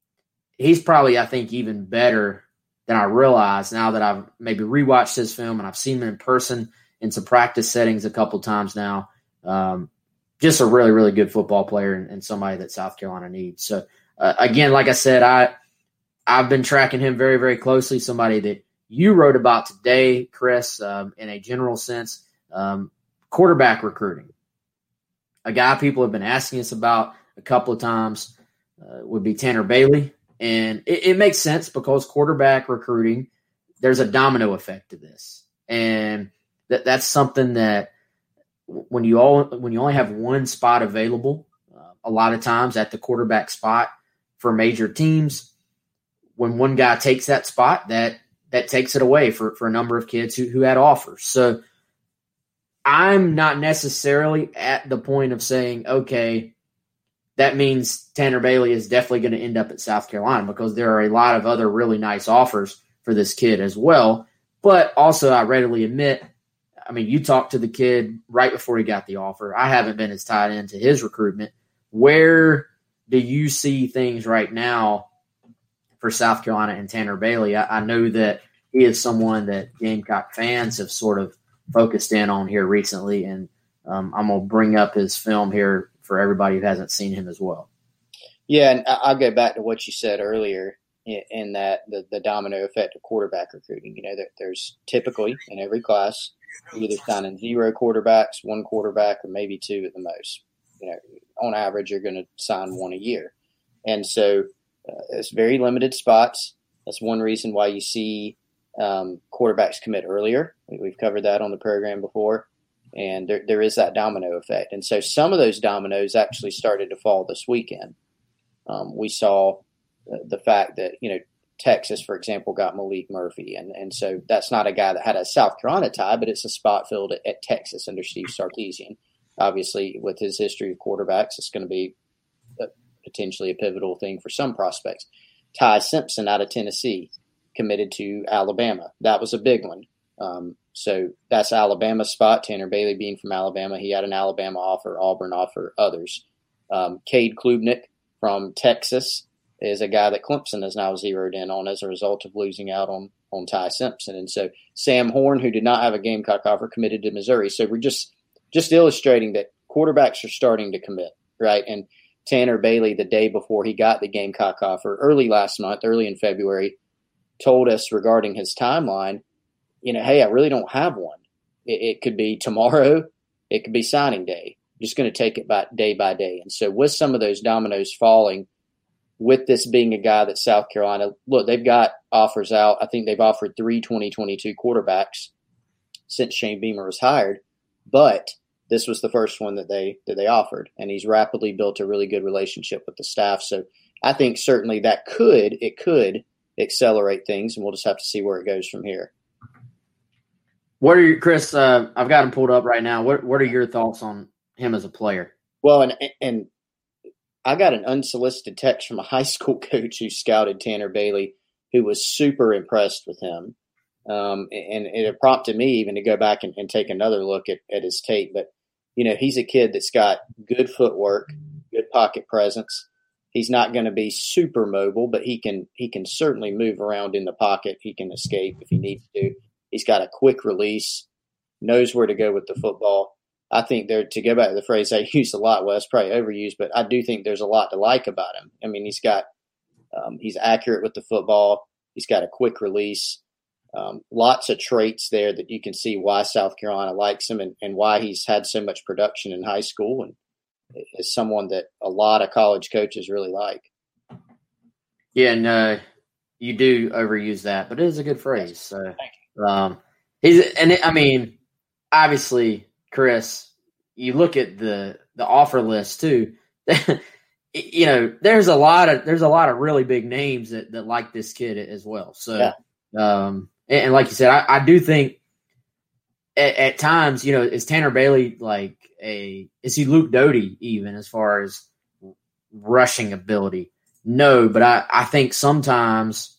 – he's probably, I think, even better than I realized now that I've maybe rewatched his film and I've seen him in person in some practice settings a couple times now. Just a really, really good football player and somebody that South Carolina needs. So, again, like I said, I've been tracking him very, very closely, somebody that you wrote about today, Chris, in a general sense, quarterback recruiting. A guy people have been asking us about a couple of times would be Tanner Bailey. And it makes sense because quarterback recruiting, there's a domino effect to this. And that's something that when you only have one spot available, a lot of times at the quarterback spot for major teams, when one guy takes that spot, that takes it away for a number of kids who had offers. So I'm not necessarily at the point of saying, okay, that means Tanner Bailey is definitely going to end up at South Carolina, because there are a lot of other really nice offers for this kid as well. But also, I readily admit, I mean, you talked to the kid right before he got the offer. I haven't been as tied into his recruitment. Where do you see things right now for South Carolina and Tanner Bailey? I know that he is someone that Gamecock fans have sort of focused in on here recently, and I'm going to bring up his film here for everybody who hasn't seen him as well. Yeah, and I'll go back to what you said earlier in that the domino effect of quarterback recruiting. You know, there's typically in every class either signing 0 quarterbacks, 1 quarterback, or maybe 2 at the most. You know, on average, you're going to sign 1 a year. And so it's very limited spots. That's one reason why you see quarterbacks commit earlier. We've covered that on the program before. And there is that domino effect. And so some of those dominoes actually started to fall this weekend. We saw the fact that, you know, Texas, for example, got Malik Murphy. And so that's not a guy that had a South Carolina tie, but it's a spot filled at Texas under Steve Sarkisian. Obviously, with his history of quarterbacks, it's going to be potentially a pivotal thing for some prospects. Ty Simpson out of Tennessee committed to Alabama. That was a big one. So that's Alabama's spot. Tanner Bailey being from Alabama, he had an Alabama offer, Auburn offer, others. Cade Klubnik from Texas is a guy that Clemson is now zeroed in on as a result of losing out on Ty Simpson. And so Sam Horn, who did not have a Gamecock offer, committed to Missouri. So we're just illustrating that quarterbacks are starting to commit, right? And Tanner Bailey, the day before he got the Gamecock offer, early last month, early in February, told us regarding his timeline, you know, hey, I really don't have one. It could be tomorrow. It could be signing day. just going to take it by day. And so with some of those dominoes falling, with this being a guy that South Carolina, look, they've got offers out. I think they've offered 3 2022 quarterbacks since Shane Beamer was hired, but this was the first one that they offered, and he's rapidly built a really good relationship with the staff. So I think certainly it could accelerate things, and we'll just have to see where it goes from here. What are your, Chris? I've got him pulled up right now. What are your thoughts on him as a player? Well, and I got an unsolicited text from a high school coach who scouted Tanner Bailey, who was super impressed with him, and it prompted me even to go back and take another look at his tape. But you know, he's a kid that's got good footwork, good pocket presence. He's not going to be super mobile, but he can certainly move around in the pocket. He can escape if he needs to. He's got a quick release, knows where to go with the football. I think there, to go back to the phrase I use a lot, well, it's probably overused, but I do think there's a lot to like about him. I mean, he's accurate with the football. He's got a quick release. Lots of traits there that you can see why South Carolina likes him and why he's had so much production in high school, and is someone that a lot of college coaches really like. Yeah, and you do overuse that, but it is a good phrase. So. Thank you. Obviously, Chris, you look at the offer list too. You know, there's a lot of really big names that like this kid as well. So, yeah. And like you said, I do think at times, you know, is Tanner Bailey is he Luke Doty even as far as rushing ability? No, but I think sometimes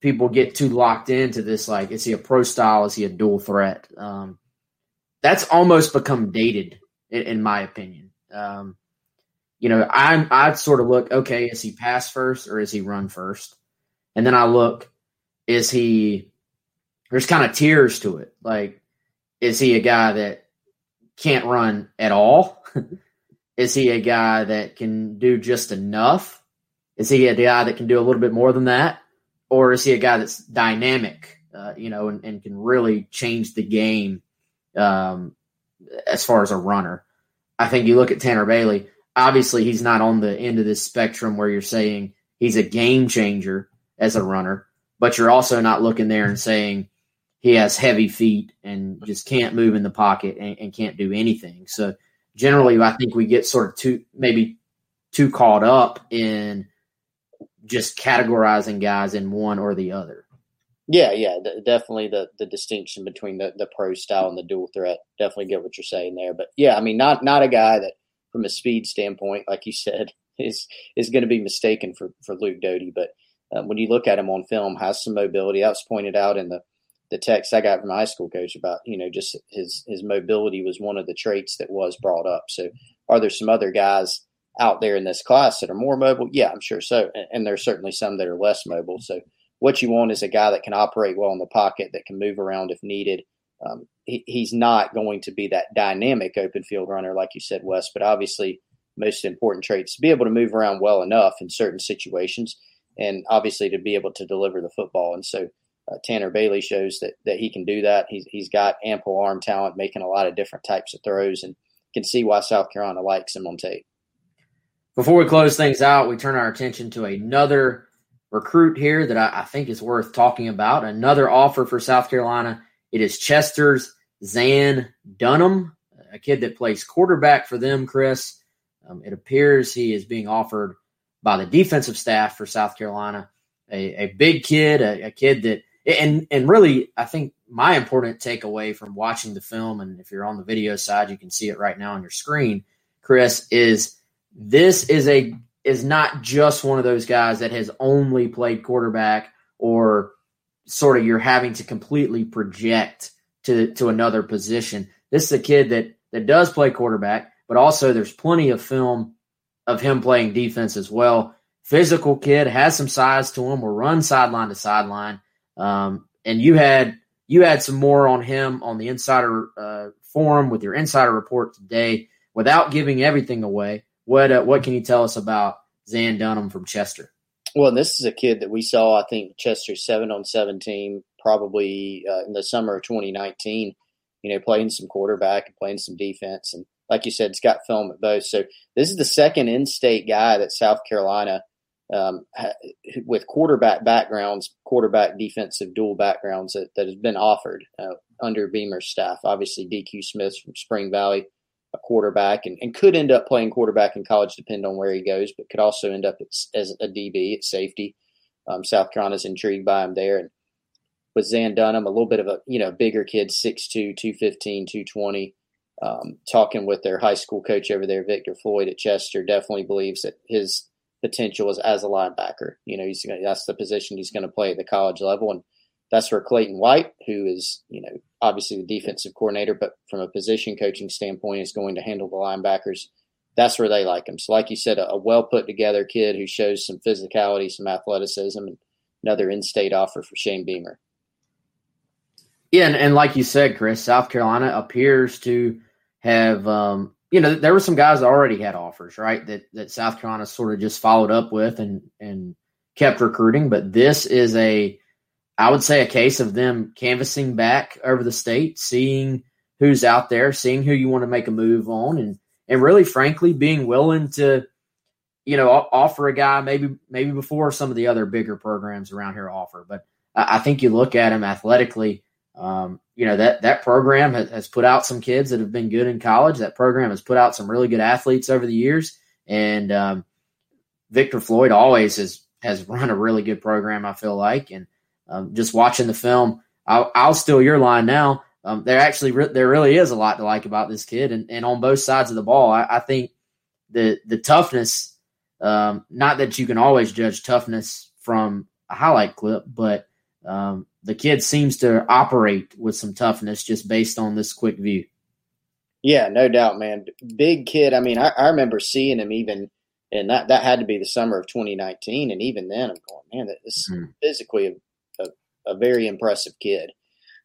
people get too locked into this, like, is he a pro style? Is he a dual threat? That's almost become dated, in my opinion. You know, I'd sort of look, okay, is he pass first or is he run first? And then I look, there's kind of tiers to it. Like, is he a guy that can't run at all? Is he a guy that can do just enough? Is he a guy that can do a little bit more than that? Or is he a guy that's dynamic, and can really change the game as far as a runner? I think you look at Tanner Bailey, obviously he's not on the end of this spectrum where you're saying he's a game changer as a runner, but you're also not looking there and saying he has heavy feet and just can't move in the pocket and can't do anything. So generally I think we get sort of too caught up in just categorizing guys in one or the other. Yeah, definitely the distinction between the pro style and the dual threat. Definitely get what you're saying there. But, yeah, I mean, not a guy that from a speed standpoint, like you said, is going to be mistaken for Luke Doty. But when you look at him on film, has some mobility. That was pointed out in the text I got from my high school coach about, you know, just his mobility was one of the traits that was brought up. So are there some other guys out there in this class that are more mobile? Yeah, I'm sure so. And there's certainly some that are less mobile. So what you want is a guy that can operate well in the pocket, that can move around if needed. He's not going to be that dynamic open field runner, like you said, Wes, but obviously most important traits, be able to move around well enough in certain situations and obviously to be able to deliver the football. And so Tanner Bailey shows that he can do that. He's got ample arm talent, making a lot of different types of throws, and can see why South Carolina likes him on tape. Before we close things out, we turn our attention to another recruit here that I think is worth talking about. Another offer for South Carolina. It is Chester's Zan Dunham, a kid that plays quarterback for them, Chris. It appears he is being offered by the defensive staff for South Carolina. A big kid, a kid that – and really, I think my important takeaway from watching the film, and if you're on the video side, you can see it right now on your screen, Chris, is – this is not just one of those guys that has only played quarterback, or sort of you're having to completely project to another position. This is a kid that does play quarterback, but also there's plenty of film of him playing defense as well. Physical kid, has some size to him, will run sideline to sideline. And you had some more on him on the Insider forum with your Insider report today. Without giving everything away, What can you tell us about Zan Dunham from Chester? Well, this is a kid that we saw, I think, Chester's 7-on-7 team probably in the summer of 2019, you know, playing some quarterback and playing some defense. And like you said, Scott Film at both. So this is the second in-state guy that South Carolina, with quarterback backgrounds, quarterback defensive dual backgrounds that has been offered under Beamer's staff. Obviously, DQ Smith from Spring Valley, a quarterback, and could end up playing quarterback in college, depending on where he goes, but could also end up as a DB at safety. South Carolina's intrigued by him there. And with Zan Dunham, a little bit of a bigger kid, 6'2", 215, 220. Talking with their high school coach over there, Victor Floyd at Chester, definitely believes that his potential is as a linebacker. That's the position he's going to play at the college level, and that's where Clayton White, who is obviously the defensive coordinator, but from a position coaching standpoint is going to handle the linebackers. That's where they like him. So like you said, a well put together kid who shows some physicality, some athleticism, and another in-state offer for Shane Beamer. Yeah, and like you said, Chris, South Carolina appears to have, there were some guys that already had offers, right, that South Carolina sort of just followed up with and kept recruiting. But this is I would say a case of them canvassing back over the state, seeing who's out there, seeing who you want to make a move on, and really, frankly, being willing to, offer a guy maybe before some of the other bigger programs around here offer. But I think you look at him athletically. That program has put out some kids that have been good in college. That program has put out some really good athletes over the years. And Victor Floyd always has run a really good program, I feel like. And just watching the film, I'll steal your line now. There really is a lot to like about this kid. And on both sides of the ball, I think the toughness, not that you can always judge toughness from a highlight clip, but the kid seems to operate with some toughness just based on this quick view. Yeah, no doubt, man. Big kid. I mean, I remember seeing him even, and that had to be the summer of 2019. And even then I'm going, man, this is physically a very impressive kid.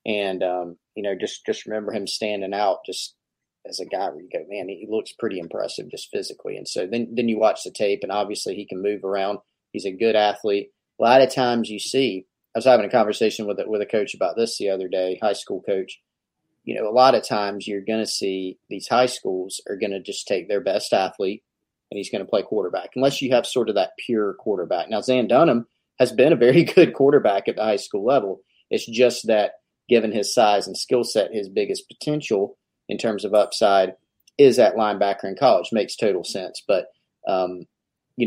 And, just remember him standing out just as a guy where you go, man, he looks pretty impressive just physically. And so then you watch the tape, and obviously he can move around. He's a good athlete. A lot of times you see, I was having a conversation with a coach about this the other day, high school coach. A lot of times you're going to see these high schools are going to just take their best athlete and he's going to play quarterback, unless you have sort of that pure quarterback. Now, Zan Dunham has been a very good quarterback at the high school level. It's just that given his size and skill set, his biggest potential in terms of upside is at linebacker in college. Makes total sense. But,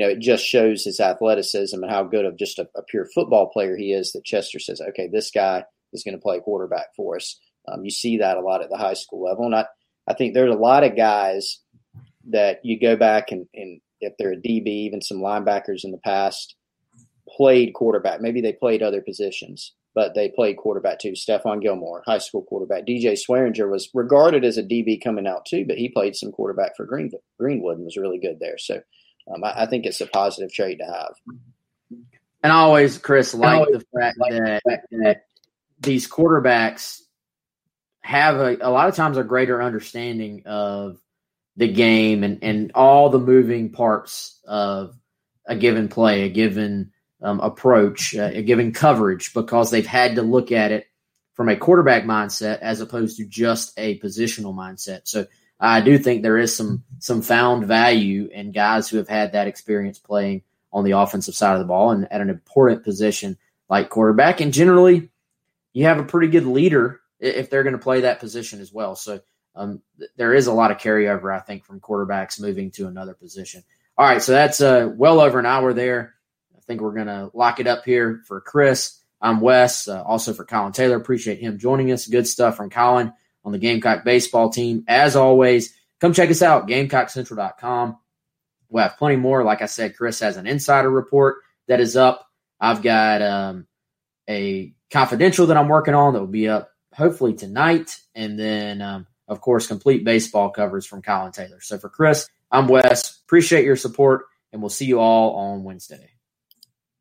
it just shows his athleticism and how good of just a pure football player he is that Chester says, okay, this guy is going to play quarterback for us. You see that a lot at the high school level. And I think there's a lot of guys that you go back and if they're a DB, even some linebackers in the past, played quarterback. Maybe they played other positions, but they played quarterback too. Stephon Gilmore, high school quarterback. DJ Swearinger was regarded as a DB coming out too, but he played some quarterback for Greenwood and was really good there. So, I think it's a positive trait to have. And I always, Chris, like the fact that these quarterbacks have a lot of times a greater understanding of the game and all the moving parts of a given play, a given approach, a given coverage, because they've had to look at it from a quarterback mindset as opposed to just a positional mindset. So I do think there is some found value in guys who have had that experience playing on the offensive side of the ball and at an important position like quarterback. And generally, you have a pretty good leader if they're going to play that position as well. So there is a lot of carryover, I think, from quarterbacks moving to another position. All right, so that's well over an hour there. I think we're going to lock it up here for Chris. I'm Wes, also for Colin Taylor. Appreciate him joining us. Good stuff from Colin on the Gamecock baseball team. As always, come check us out, GamecockCentral.com. We'll have plenty more. Like I said, Chris has an insider report that is up. I've got a confidential that I'm working on that will be up hopefully tonight. And then, of course, complete baseball covers from Colin Taylor. So for Chris, I'm Wes. Appreciate your support, and we'll see you all on Wednesday.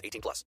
18+.